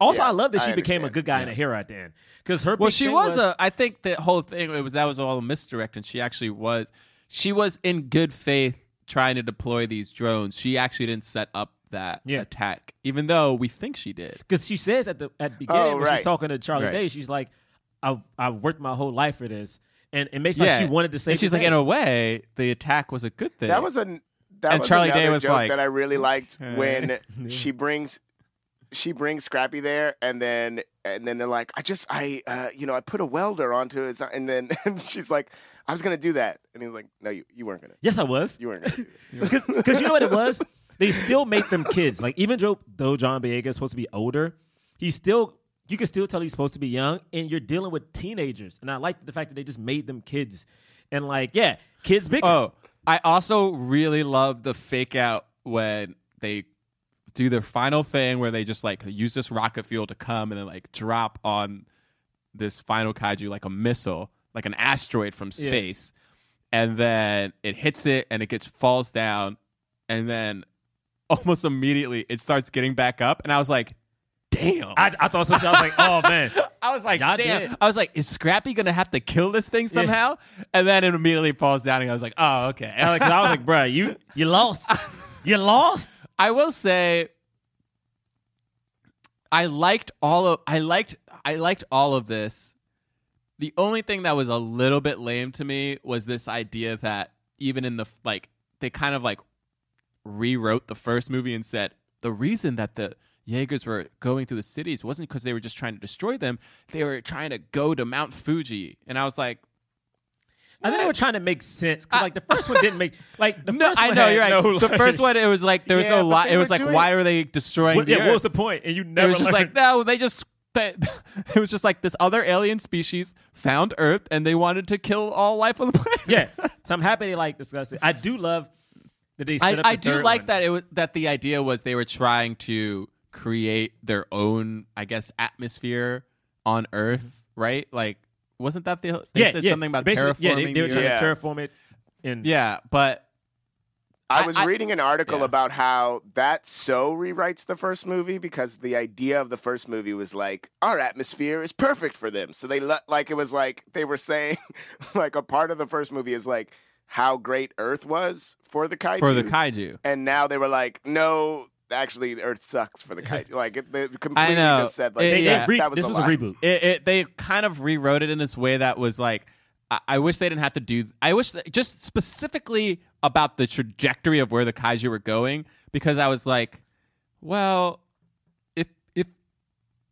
Also, yeah, I love that she became a good guy yeah. and a hero at the end. Because her Well, she was, was a... I think the whole thing, it was that was all a misdirection. She actually was... She was in good faith trying to deploy these drones. She actually didn't set up that yeah. attack, even though we think she did. Because she says at the at the beginning, oh, when right. she's talking to Charlie right. Day, she's like, I I worked my whole life for this. And it makes yeah. like she wanted to say she's like, day. in a way, the attack was a good thing. That was a that and was Charlie Day was joke like, that I really liked when she brings she brings Scrappy there, and then and then they're like, I just I uh, you know, I put a welder onto his, and then and she's like, I was gonna do that, and he was like, "No, you, you weren't gonna." Yes, I was. You weren't gonna do that because you know what it was. They still made them kids. Like even though, though John Boyega is supposed to be older, he's still you can still tell he's supposed to be young, and you're dealing with teenagers. And I like the fact that they just made them kids, and like yeah, kids bigger. Oh, I also really love the fake out when they do their final thing where they just like use this rocket fuel to come and then like drop on this final kaiju like a missile, like an asteroid from space. Yeah. And then it hits it and it gets falls down. And then almost immediately it starts getting back up. And I was like, damn. I, I thought so. I was like, oh, man. I was like, y'all damn. Did. I was like, is Scrappy going to have to kill this thing somehow? Yeah. And then it immediately falls down. And I was like, oh, okay. I was like, I was like bro, you, you lost. You lost. I will say I liked all of I liked I liked all of this. The only thing that was a little bit lame to me was this idea that even in the like they kind of like rewrote the first movie and said the reason that the Jaegers were going through the cities wasn't because they were just trying to destroy them. They were trying to go to Mount Fuji. And I was like, I think they were trying to make sense. Cause, like the first one didn't make like the no, first one. I know had, you're right. No, like, the first one, it was like there was yeah, no lot. It was like doing, why are they destroying? What, the yeah, Earth? What was the point? And you never. It was just learned. Like no, they just. They, it was just like this other alien species found Earth and they wanted to kill all life on the planet. Yeah, so I'm happy they like discussed it. I do love that they. Set I, up the I do third like one. That it was, that the idea was they were trying to create their own, I guess, atmosphere on Earth, right? Like. Wasn't that the... They yeah, said yeah. something about Basically, terraforming. Yeah, they, they were trying yeah. to terraform it. In- yeah, but... I, I was I, reading an article yeah. about how that so rewrites the first movie because the idea of the first movie was like, our atmosphere is perfect for them. So they... Le- like, it was like... They were saying... like, a part of the first movie is like, how great Earth was for the kaiju. For the kaiju. And now they were like, no... Actually, Earth sucks for the kaiju. Like, it, they completely just said, like, it, they, yeah. re- that was this was lie. A reboot. It, it, they kind of rewrote it in this way that was like, I, I wish they didn't have to do. I wish that, just specifically about the trajectory of where the kaiju were going, because I was like, well, if if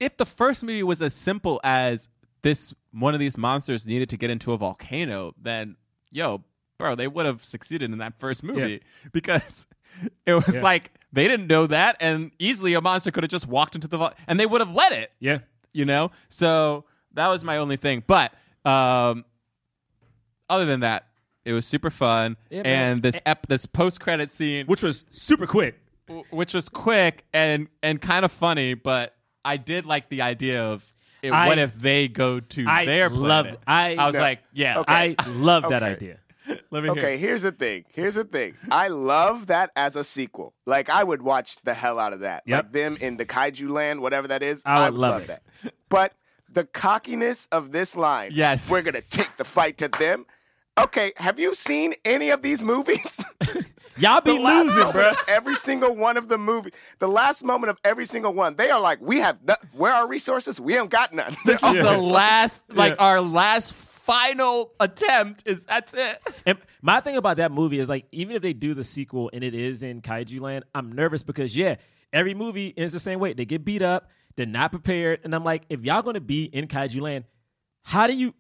if the first movie was as simple as this, one of these monsters needed to get into a volcano, then yo, bro, they would have succeeded in that first movie yeah. because it was yeah. like. They didn't know that, and easily a monster could have just walked into the vault, and they would have let it. Yeah. You know? So that was my only thing. But um, other than that, it was super fun. Yeah, and man. this ep- this post-credit scene... Which was super quick. W- which was quick and, and kind of funny, but I did like the idea of it, I, what if they go to I their loved, planet. I, I was no. like, yeah. Okay. I love okay. that idea. Let me okay, hear. here's the thing. Here's the thing. I love that as a sequel. Like, I would watch the hell out of that. Yep. Like, them in the kaiju land, whatever that is. I would, I would love, love that. But the cockiness of this line. Yes. We're going to take the fight to them. Okay, have you seen any of these movies? Y'all be losing, bro. Every single one of the movies. The last moment of every single one. They are like, we have, no- where are our resources? We don't got none. This is the last, like, yeah. our last final attempt is that's it. And my thing about that movie is like, even if they do the sequel and it is in kaiju land, I'm nervous because yeah, every movie is the same way. They get beat up, they're not prepared, and I'm like, if y'all gonna be in kaiju land, how do you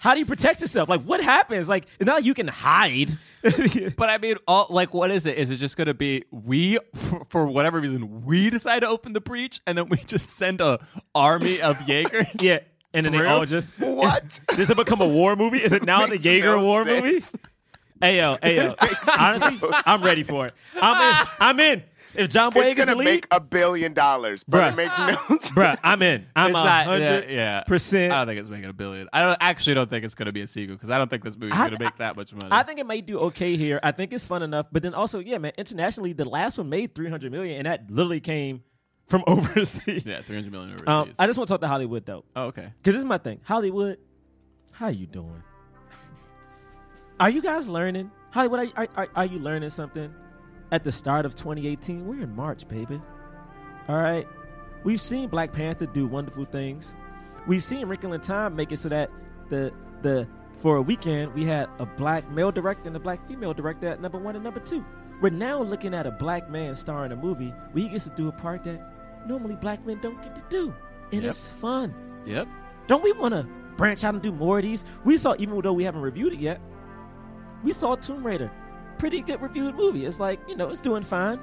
how do you protect yourself? Like, what happens? Like, it's not like you can hide. But I mean, all like, what is it? Is it just gonna be we for, for whatever reason we decide to open the breach and then we just send a army of Jaegers? Yeah. And then For they real? all just... What? Does it become a war movie? Is it now the Jaeger no war sense. movie? Ayo, ayo. Honestly, no I'm ready for it. I'm in. I'm in. If John Boyega is going to make a billion dollars, but Bruh. it makes no sense. Bruh, I'm in. I'm one hundred percent. Yeah, yeah. I don't think it's making a billion. I don't actually don't think it's going to be a sequel because I don't think this movie's going to make that much money. I think it might do okay here. I think it's fun enough. But then also, yeah, man, internationally, the last one made three hundred million dollars, and that literally came... From overseas. Yeah, three hundred million dollars overseas. Um, I just want to talk to Hollywood, though. Oh, okay. Because this is my thing. Hollywood, how you doing? Are you guys learning? Hollywood, are you, are, are you learning something? At the start of twenty eighteen, we're in March, baby. All right? We've seen Black Panther do wonderful things. We've seen Wrinkle in Time make it so that the the for a weekend, we had a black male director and a black female director at number one and number two. We're now looking at a black man starring a movie where he gets to do a part that normally black men don't get to do, and yep. it's fun. Yep. Don't we want to branch out and do more of these? We saw, even though we haven't reviewed it yet, we saw Tomb Raider, pretty good reviewed movie. It's like, you know, it's doing fine.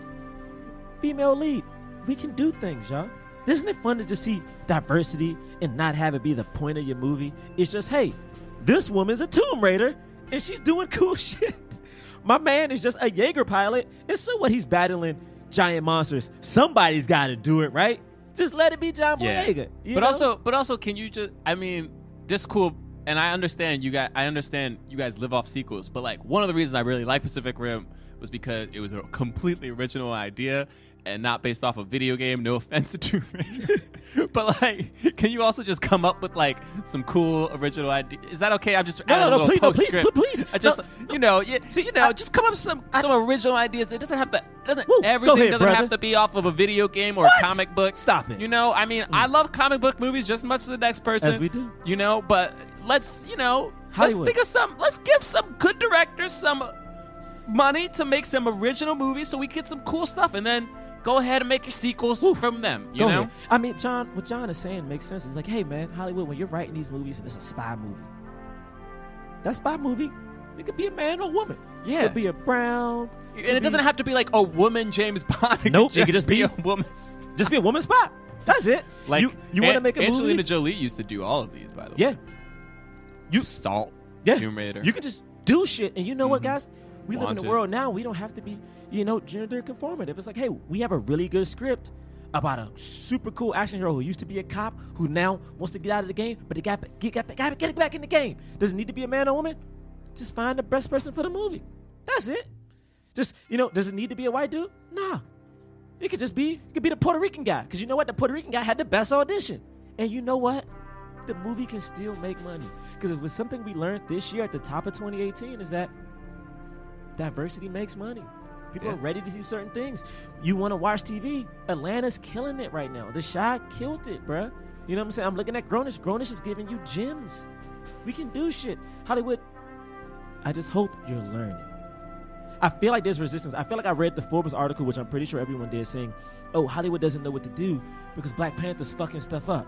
Female lead, we can do things, y'all. Isn't it fun to just see diversity and not have it be the point of your movie? It's just, hey, this woman's a Tomb Raider and she's doing cool shit. My man is just a Jaeger pilot. And so what, he's battling giant monsters. Somebody's got to do it, right? Just let it be John yeah. Boyega. But know? also, but also, can you just? I mean, this cool. And I understand you guys. I understand you guys live off sequels. But like, one of the reasons I really like Pacific Rim was because it was a completely original idea and not based off a video game. No offense to Tomb Raider. But like, can you also just come up with like some cool original idea? Is that okay? I'm just no, adding no, a little no, please, no, please, please. I just, no, you know, you, see, you know, I, just come up with some I, some original ideas. It doesn't have to. Doesn't woo, everything ahead, doesn't brother. have to be off of a video game or what? a comic book? Stop it. You know, I mean, mm. I love comic book movies just as much as the next person. As we do. You know, but let's, you know, Hollywood. let's think of some. Let's give some good directors some money to make some original movies so we get some cool stuff, and then go ahead and make your sequels Woo. from them, you go know? Ahead. I mean, John, what John is saying makes sense. It's like, hey, man, Hollywood, when you're writing these movies, and it's a spy movie. That spy movie, it could be a man or a woman. Yeah. It could be a brown. And it be... doesn't have to be like a woman James Bond. It nope. Could just it could just be, be a woman. Just be a woman spy. That's it. Like, you, you want to make a Angelina movie? Angelina Jolie used to do all of these, by the yeah. way. You, Salt, yeah. Tomb Raider. You can just do shit. And you know mm-hmm. what, guys? We Wanted. live in a world now. We don't have to be, you know, gender conformative. It's like, hey, we have a really good script about a super cool action hero who used to be a cop who now wants to get out of the game, but he got get got, got get back in the game. Doesn't need to be a man or woman. Just find the best person for the movie. That's it. Just, you know, does it need to be a white dude? Nah. It could just be it could be the Puerto Rican guy, because you know what, the Puerto Rican guy had the best audition. And you know what? The movie can still make money, because it was something we learned this year at the top of twenty eighteen is that diversity makes money. People yeah. are ready to see certain things. You want to watch T V? Atlanta's killing it right now. The Chi killed it, bruh. You know what I'm saying? I'm looking at Grownish. Grownish is giving you gems. We can do shit. Hollywood, I just hope you're learning. I feel like there's resistance. I feel like I read the Forbes article, which I'm pretty sure everyone did, saying, oh, Hollywood doesn't know what to do because Black Panther's fucking stuff up.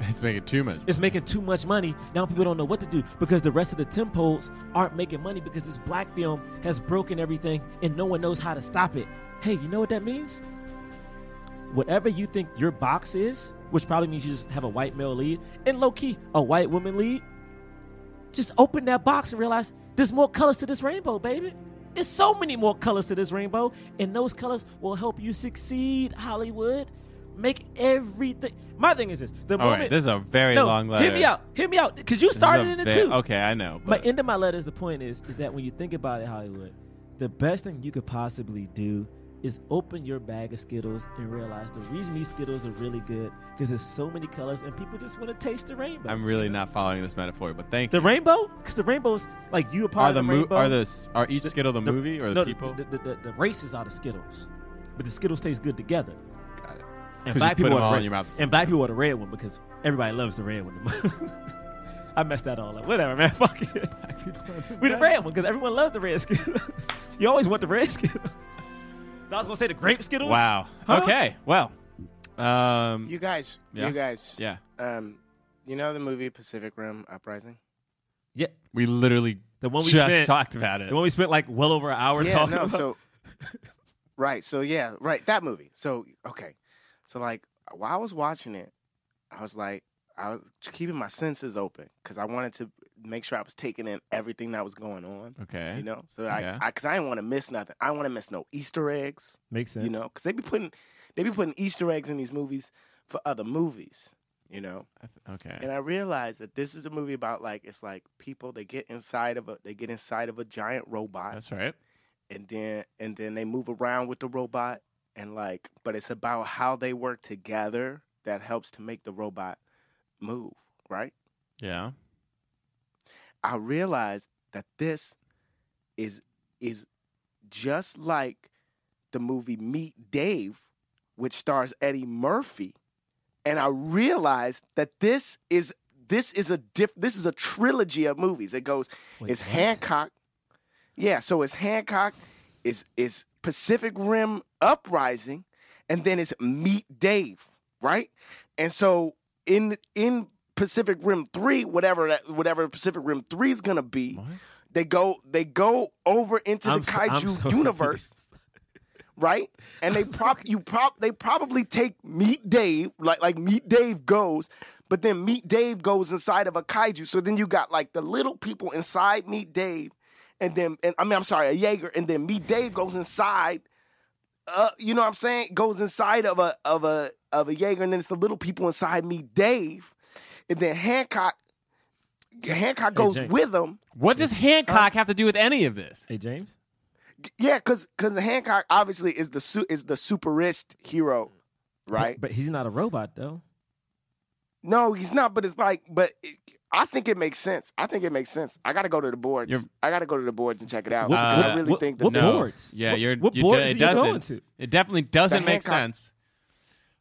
It's making too much money. It's making too much money. Now people don't know what to do because the rest of the tentpoles aren't making money because this black film has broken everything and no one knows how to stop it. Hey, you know what that means? Whatever you think your box is, which probably means you just have a white male lead and low-key a white woman lead, just open that box and realize there's more colors to this rainbow, baby. There's so many more colors to this rainbow, and those colors will help you succeed, Hollywood. Make everything. My thing is this. The All moment, right, this is a very no, long letter. Hear me out. Hear me out. Because you started in it ve- too. Okay, I know. But my end of my letter is the point is, is that when you think about it, Hollywood, the best thing you could possibly do is open your bag of Skittles and realize the reason these Skittles are really good because there's so many colors and people just want to taste the rainbow. I'm really not following this metaphor, but thank the you. The rainbow? Because the rainbow's like you are part are of the, the rainbow. Mo- are, the, are each the, Skittle the, the movie or no, the people? The, the, the, the, the races are the Skittles, but the Skittles taste good together. And black, people are red, and black people are the red one because everybody loves the red one. I messed that all up. Whatever, man. Fuck it. Black people are the we the red one because everyone loves the red Skittles. You always want the red Skittles. I was going to say the grape Skittles. Wow. Huh? Okay. Well. Um, you guys. Yeah. You guys. Yeah. Um, you know the movie Pacific Rim: Uprising? Yeah. We literally the one we just spent, talked about it. The one we spent like well over an hour yeah, talking no, about. So, right. So, yeah. Right. That movie. So, okay. So, like, while I was watching it, I was, like, I was keeping my senses open because I wanted to make sure I was taking in everything that was going on. Okay. You know? So, I, yeah. I, because I didn't want to miss nothing. I want to miss no Easter eggs. Makes sense. You know? Because they be putting they be putting Easter eggs in these movies for other movies, you know? Okay. And I realized that this is a movie about, like, it's like people, they get inside of a, they get inside of a giant robot. That's right. And then And then they move around with the robot. And like, but it's about how they work together that helps to make the robot move, right? Yeah. I realized that this is is just like the movie Meet Dave, which stars Eddie Murphy, and I realized that this is this is a diff, this is a trilogy of movies. It goes, Wait, it's what? Hancock, yeah. So it's Hancock, is is. Pacific Rim Uprising, and then it's Meet Dave, right? And so in in Pacific Rim three, whatever that, whatever Pacific Rim three is gonna be, what? they go they go over into I'm the Kaiju so, so universe, confused. Right? And they prop you prop they probably take Meet Dave like like Meet Dave goes, but then Meet Dave goes inside of a Kaiju. So then you got like the little people inside Meet Dave. and then and I mean I'm sorry, a Jaeger, and then Meet Dave goes inside. Uh, you know what I'm saying? Goes inside of a of a of a Jaeger, and then it's the little people inside Meet Dave, and then Hancock. Hancock goes hey, with him. What does Hancock uh, have to do with any of this? Hey, James. Yeah, because because Hancock obviously is the su- is the superist hero, right? But, but he's not a robot, though. No, he's not. But it's like, but it, I think it makes sense. I think it makes sense. I got to go to the boards. You're, I got to go to the boards and check it out. What, uh, I really what, think the what no. boards? Yeah, what, you're. What you're, boards it are you going to? It definitely doesn't the make Hancock, sense.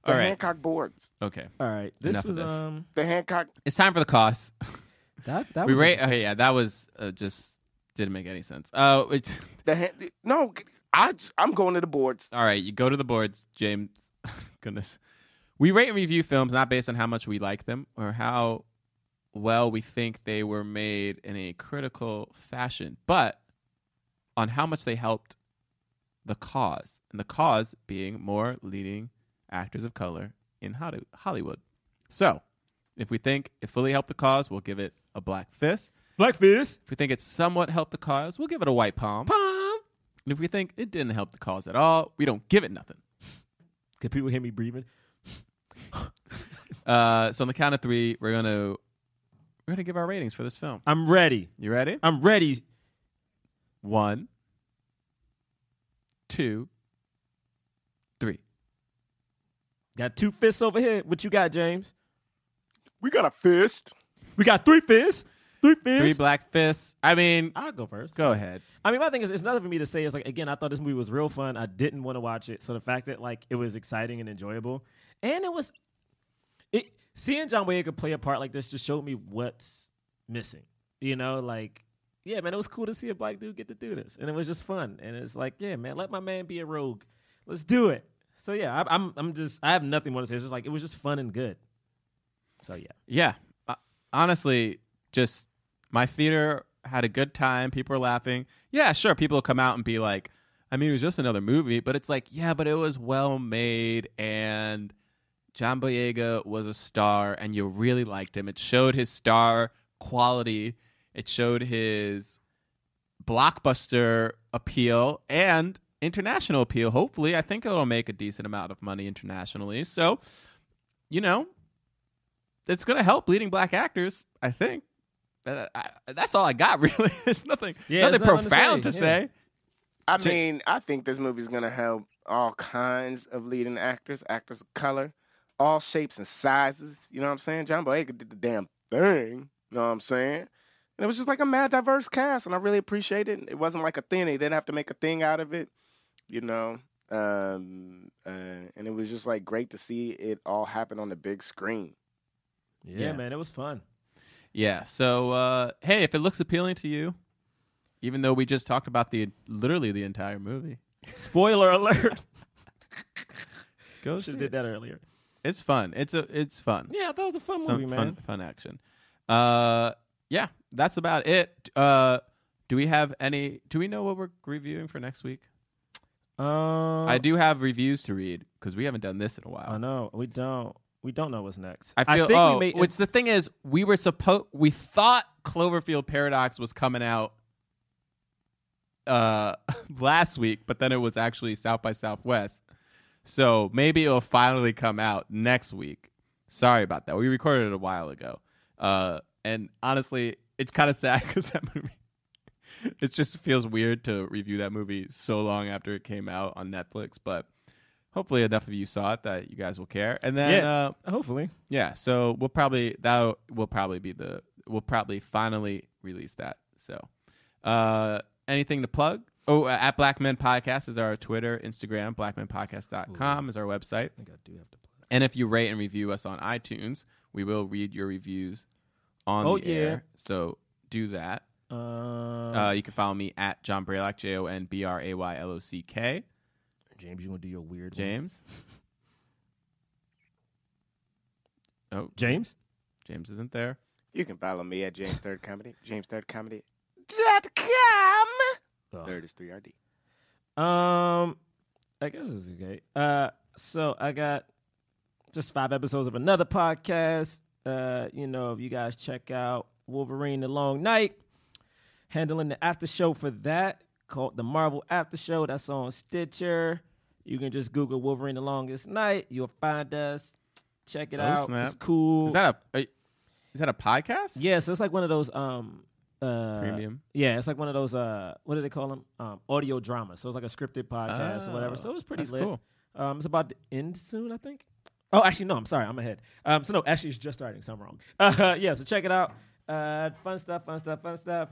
The All right. Hancock boards. Okay. All right. This Enough was this. um the Hancock. It's time for the costs. That, that we was ra- oh, yeah, that was uh, just didn't make any sense. Uh, it, the hand, no, I, I'm going to the boards. All right, you go to the boards, James. Goodness. We rate and review films not based on how much we like them or how well we think they were made in a critical fashion, but on how much they helped the cause, and the cause being more leading actors of color in Hollywood. So, if we think it fully helped the cause, we'll give it a black fist. Black fist. If we think it somewhat helped the cause, we'll give it a white palm. Palm. And if we think it didn't help the cause at all, we don't give it nothing. Can people hear me breathing? uh, so on the count of three, we're gonna we're gonna give our ratings for this film. I'm ready. You ready? I'm ready. One, two, three. Got two fists over here. What you got, James? We got a fist. We got three fists. Three fists. Three black fists. I mean... I'll go first. Go ahead. I mean, my thing is, it's nothing for me to say. It's like, again, I thought this movie was real fun. I didn't want to watch it. So the fact that, like, it was exciting and enjoyable. And it was... it seeing John Boyega play a part like this just showed me what's missing. You know, like, yeah, man, it was cool to see a black dude get to do this. And it was just fun. And it's like, yeah, man, let my man be a rogue. Let's do it. So, yeah, I, I'm, I'm just... I have nothing more to say. It's just like, it was just fun and good. So, yeah. Yeah. Uh, honestly, just my theater had a good time. People were laughing. Yeah, sure. People will come out and be like, I mean, it was just another movie. But it's like, yeah, but it was well made. And John Boyega was a star. And you really liked him. It showed his star quality. It showed his blockbuster appeal and international appeal. Hopefully, I think it'll make a decent amount of money internationally. So, you know. It's going to help leading black actors, I think. Uh, I, that's all I got, really. It's nothing, yeah, nothing profound to say. To yeah. say. I J- mean, I think this movie's going to help all kinds of leading actors, actors of color, all shapes and sizes. You know what I'm saying? John Boyega did the damn thing. You know what I'm saying? And it was just like a mad diverse cast, and I really appreciate it. It wasn't like a thing. They didn't have to make a thing out of it, you know. Um, uh, and it was just like great to see it all happen on the big screen. Yeah, yeah, man, it was fun. Yeah, so, uh, hey, if it looks appealing to you, even though we just talked about the literally the entire movie. Spoiler alert. Go Should have did that earlier. It's fun. It's a it's fun. Yeah, that was a fun Some movie, man. Fun, fun action. Uh, yeah, that's about it. Uh, do we have any... Do we know what we're reviewing for next week? Uh, I do have reviews to read, because we haven't done this in a while. I know, we don't. We don't know what's next. I feel. I think oh, we may, which the thing is, we were supposed. We thought Cloverfield Paradox was coming out uh, last week, but then it was actually South by Southwest. So maybe it'll finally come out next week. Sorry about that. We recorded it a while ago, uh, and honestly, it's kind of sad because that movie. It just feels weird to review that movie so long after it came out on Netflix, but. Hopefully enough of you saw it that you guys will care, and then yeah, uh, hopefully, yeah. So we'll probably that will probably be the we'll probably finally release that. So, uh, anything to plug? Oh, uh, at Black Men Podcast is our Twitter, Instagram. black men podcast dot com is our website. I think I do have to plug. And if you rate and review us on iTunes, we will read your reviews on oh, the yeah. air. So do that. Uh, uh, you can follow me at John Braylock, J O N B R A Y L O C K. James, you want to do your weird James? One? Oh. James? James isn't there. You can follow me at James Third Comedy. James Third Comedy. Dot com. Third is three R D. Um, I guess it's okay. Uh, so I got just five episodes of another podcast. Uh, you know, if you guys check out Wolverine the Long Night, handling the after show for that, called the Marvel After Show. That's on Stitcher. You can just Google Wolverine the Longest Night. You'll find us. Check it oh, out. Snap. It's cool. Is that a, a is that a podcast? Yeah, so it's like one of those um uh premium. Yeah, it's like one of those uh what do they call them? Um audio dramas. So it's like a scripted podcast oh, or whatever. So it was pretty that's lit. Cool. Um it's about to end soon, I think. Oh, actually no, I'm sorry. I'm ahead. Um so no, actually it's just starting, so I'm wrong. Uh yeah, so check it out. Uh fun stuff, fun stuff, fun stuff.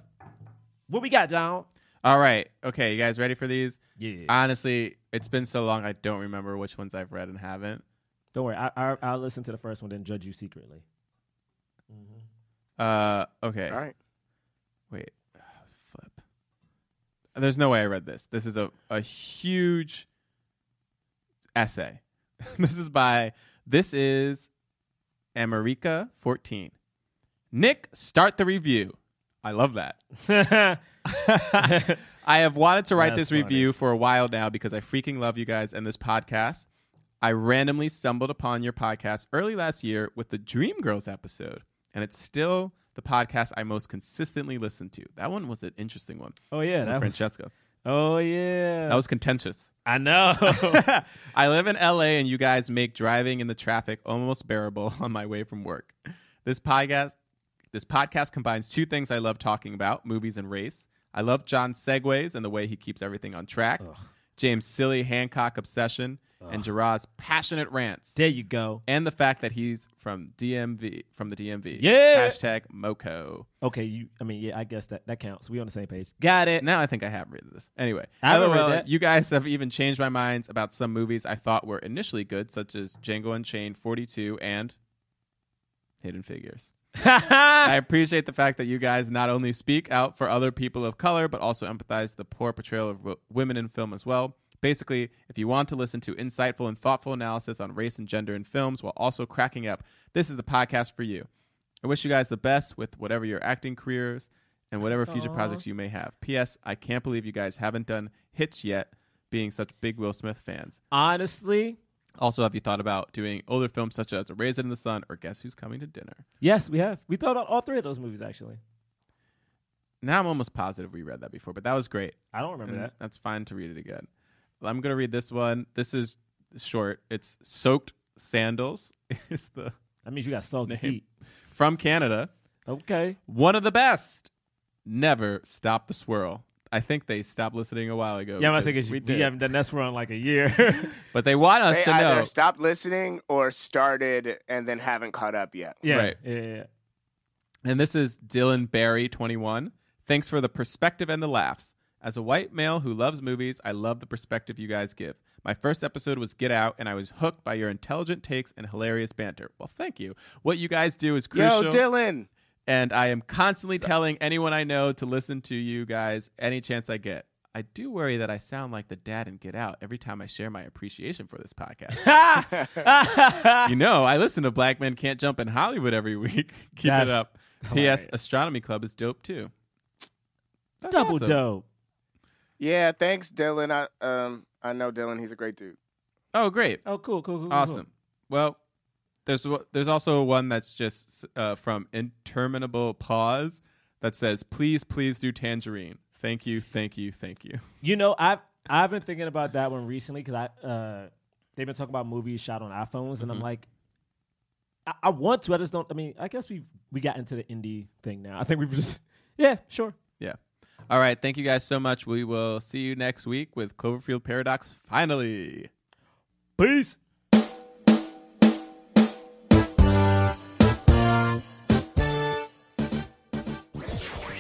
What we got, John? All right. Okay, you guys ready for these? Yeah. Honestly, it's been so long I don't remember which ones I've read and haven't. Don't worry. I, I, I'll listen to the first one, then judge you secretly. Mm-hmm. Uh, okay. All right. Wait. Oh, flip. There's no way I read this. This is a, a huge essay. This is by... This is America fourteen. Nick, start the review. I love that. I have wanted to write That's this review funny. for a while now because I freaking love you guys and this podcast. I randomly stumbled upon your podcast early last year with the Dreamgirls episode, and it's still the podcast I most consistently listen to. That one was an interesting one. Oh, yeah. That Francesco. Was, oh, yeah. That was contentious. I know. I live in L A, and you guys make driving in the traffic almost bearable on my way from work. This podcast... This podcast combines two things I love talking about, movies and race. I love John's segues and the way he keeps everything on track, Ugh. James' silly Hancock obsession, Ugh. and Gerard's passionate rants. There you go. And the fact that he's from D M V, from the D M V. Yeah. Hashtag MoCo. Okay, you. I mean, yeah, I guess that, that counts. We on the same page. Got it. Now I think I have read this. Anyway. I haven't read that. You guys have even changed my minds about some movies I thought were initially good, such as Django Unchained, forty-two, and Hidden Figures. I appreciate the fact that you guys not only speak out for other people of color, but also empathize the poor portrayal of w- women in film as well. Basically, if you want to listen to insightful and thoughtful analysis on race and gender in films while also cracking up, this is the podcast for you. I wish you guys the best with whatever your acting careers and whatever future Aww. projects you may have. P S. I can't believe you guys haven't done Hitch yet, being such big Will Smith fans. Honestly... Also, have you thought about doing older films such as Raised in the Sun or Guess Who's Coming to Dinner? Yes, we have. We thought about all three of those movies, actually. Now I'm almost positive we read that before, but that was great. I don't remember and that. That's fine to read it again. Well, I'm going to read this one. This is short. It's Soaked Sandals. Is the that means you got soaked name. Feet. From Canada. Okay. One of the best. Never stop the swirl. I think they stopped listening a while ago. Yeah, I'm saying we, we haven't done this for in like a year. But they want us they to know. They either stopped listening or started and then haven't caught up yet. Yeah, right. yeah, yeah, yeah. And this is Dylan Barry, twenty-one. Thanks for the perspective and the laughs. As a white male who loves movies, I love the perspective you guys give. My first episode was Get Out, and I was hooked by your intelligent takes and hilarious banter. Well, thank you. What you guys do is crucial. Yo, Dylan! And I am constantly so. telling anyone I know to listen to you guys any chance I get. I do worry that I sound like the dad in Get Out every time I share my appreciation for this podcast. You know, I listen to Black Men Can't Jump in Hollywood every week. Keep That's it up. P S. Astronomy Club is dope, too. That's Double awesome. dope. Yeah, thanks, Dylan. I um I know Dylan. He's a great dude. Oh, great. Oh, cool, cool, cool. Awesome. Cool. Well... There's there's also one that's just uh, from Interminable Pause that says, please, please do Tangerine. Thank you, thank you, thank you. You know, I've, I've been thinking about that one recently because I uh, they've been talking about movies shot on iPhones, mm-hmm. and I'm like, I, I want to. I just don't. I mean, I guess we we got into the indie thing now. I think we've just, yeah, sure. Yeah. All right. Thank you guys so much. We will see you next week with Cloverfield Paradox finally. Peace.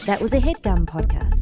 That was a HeadGum podcast.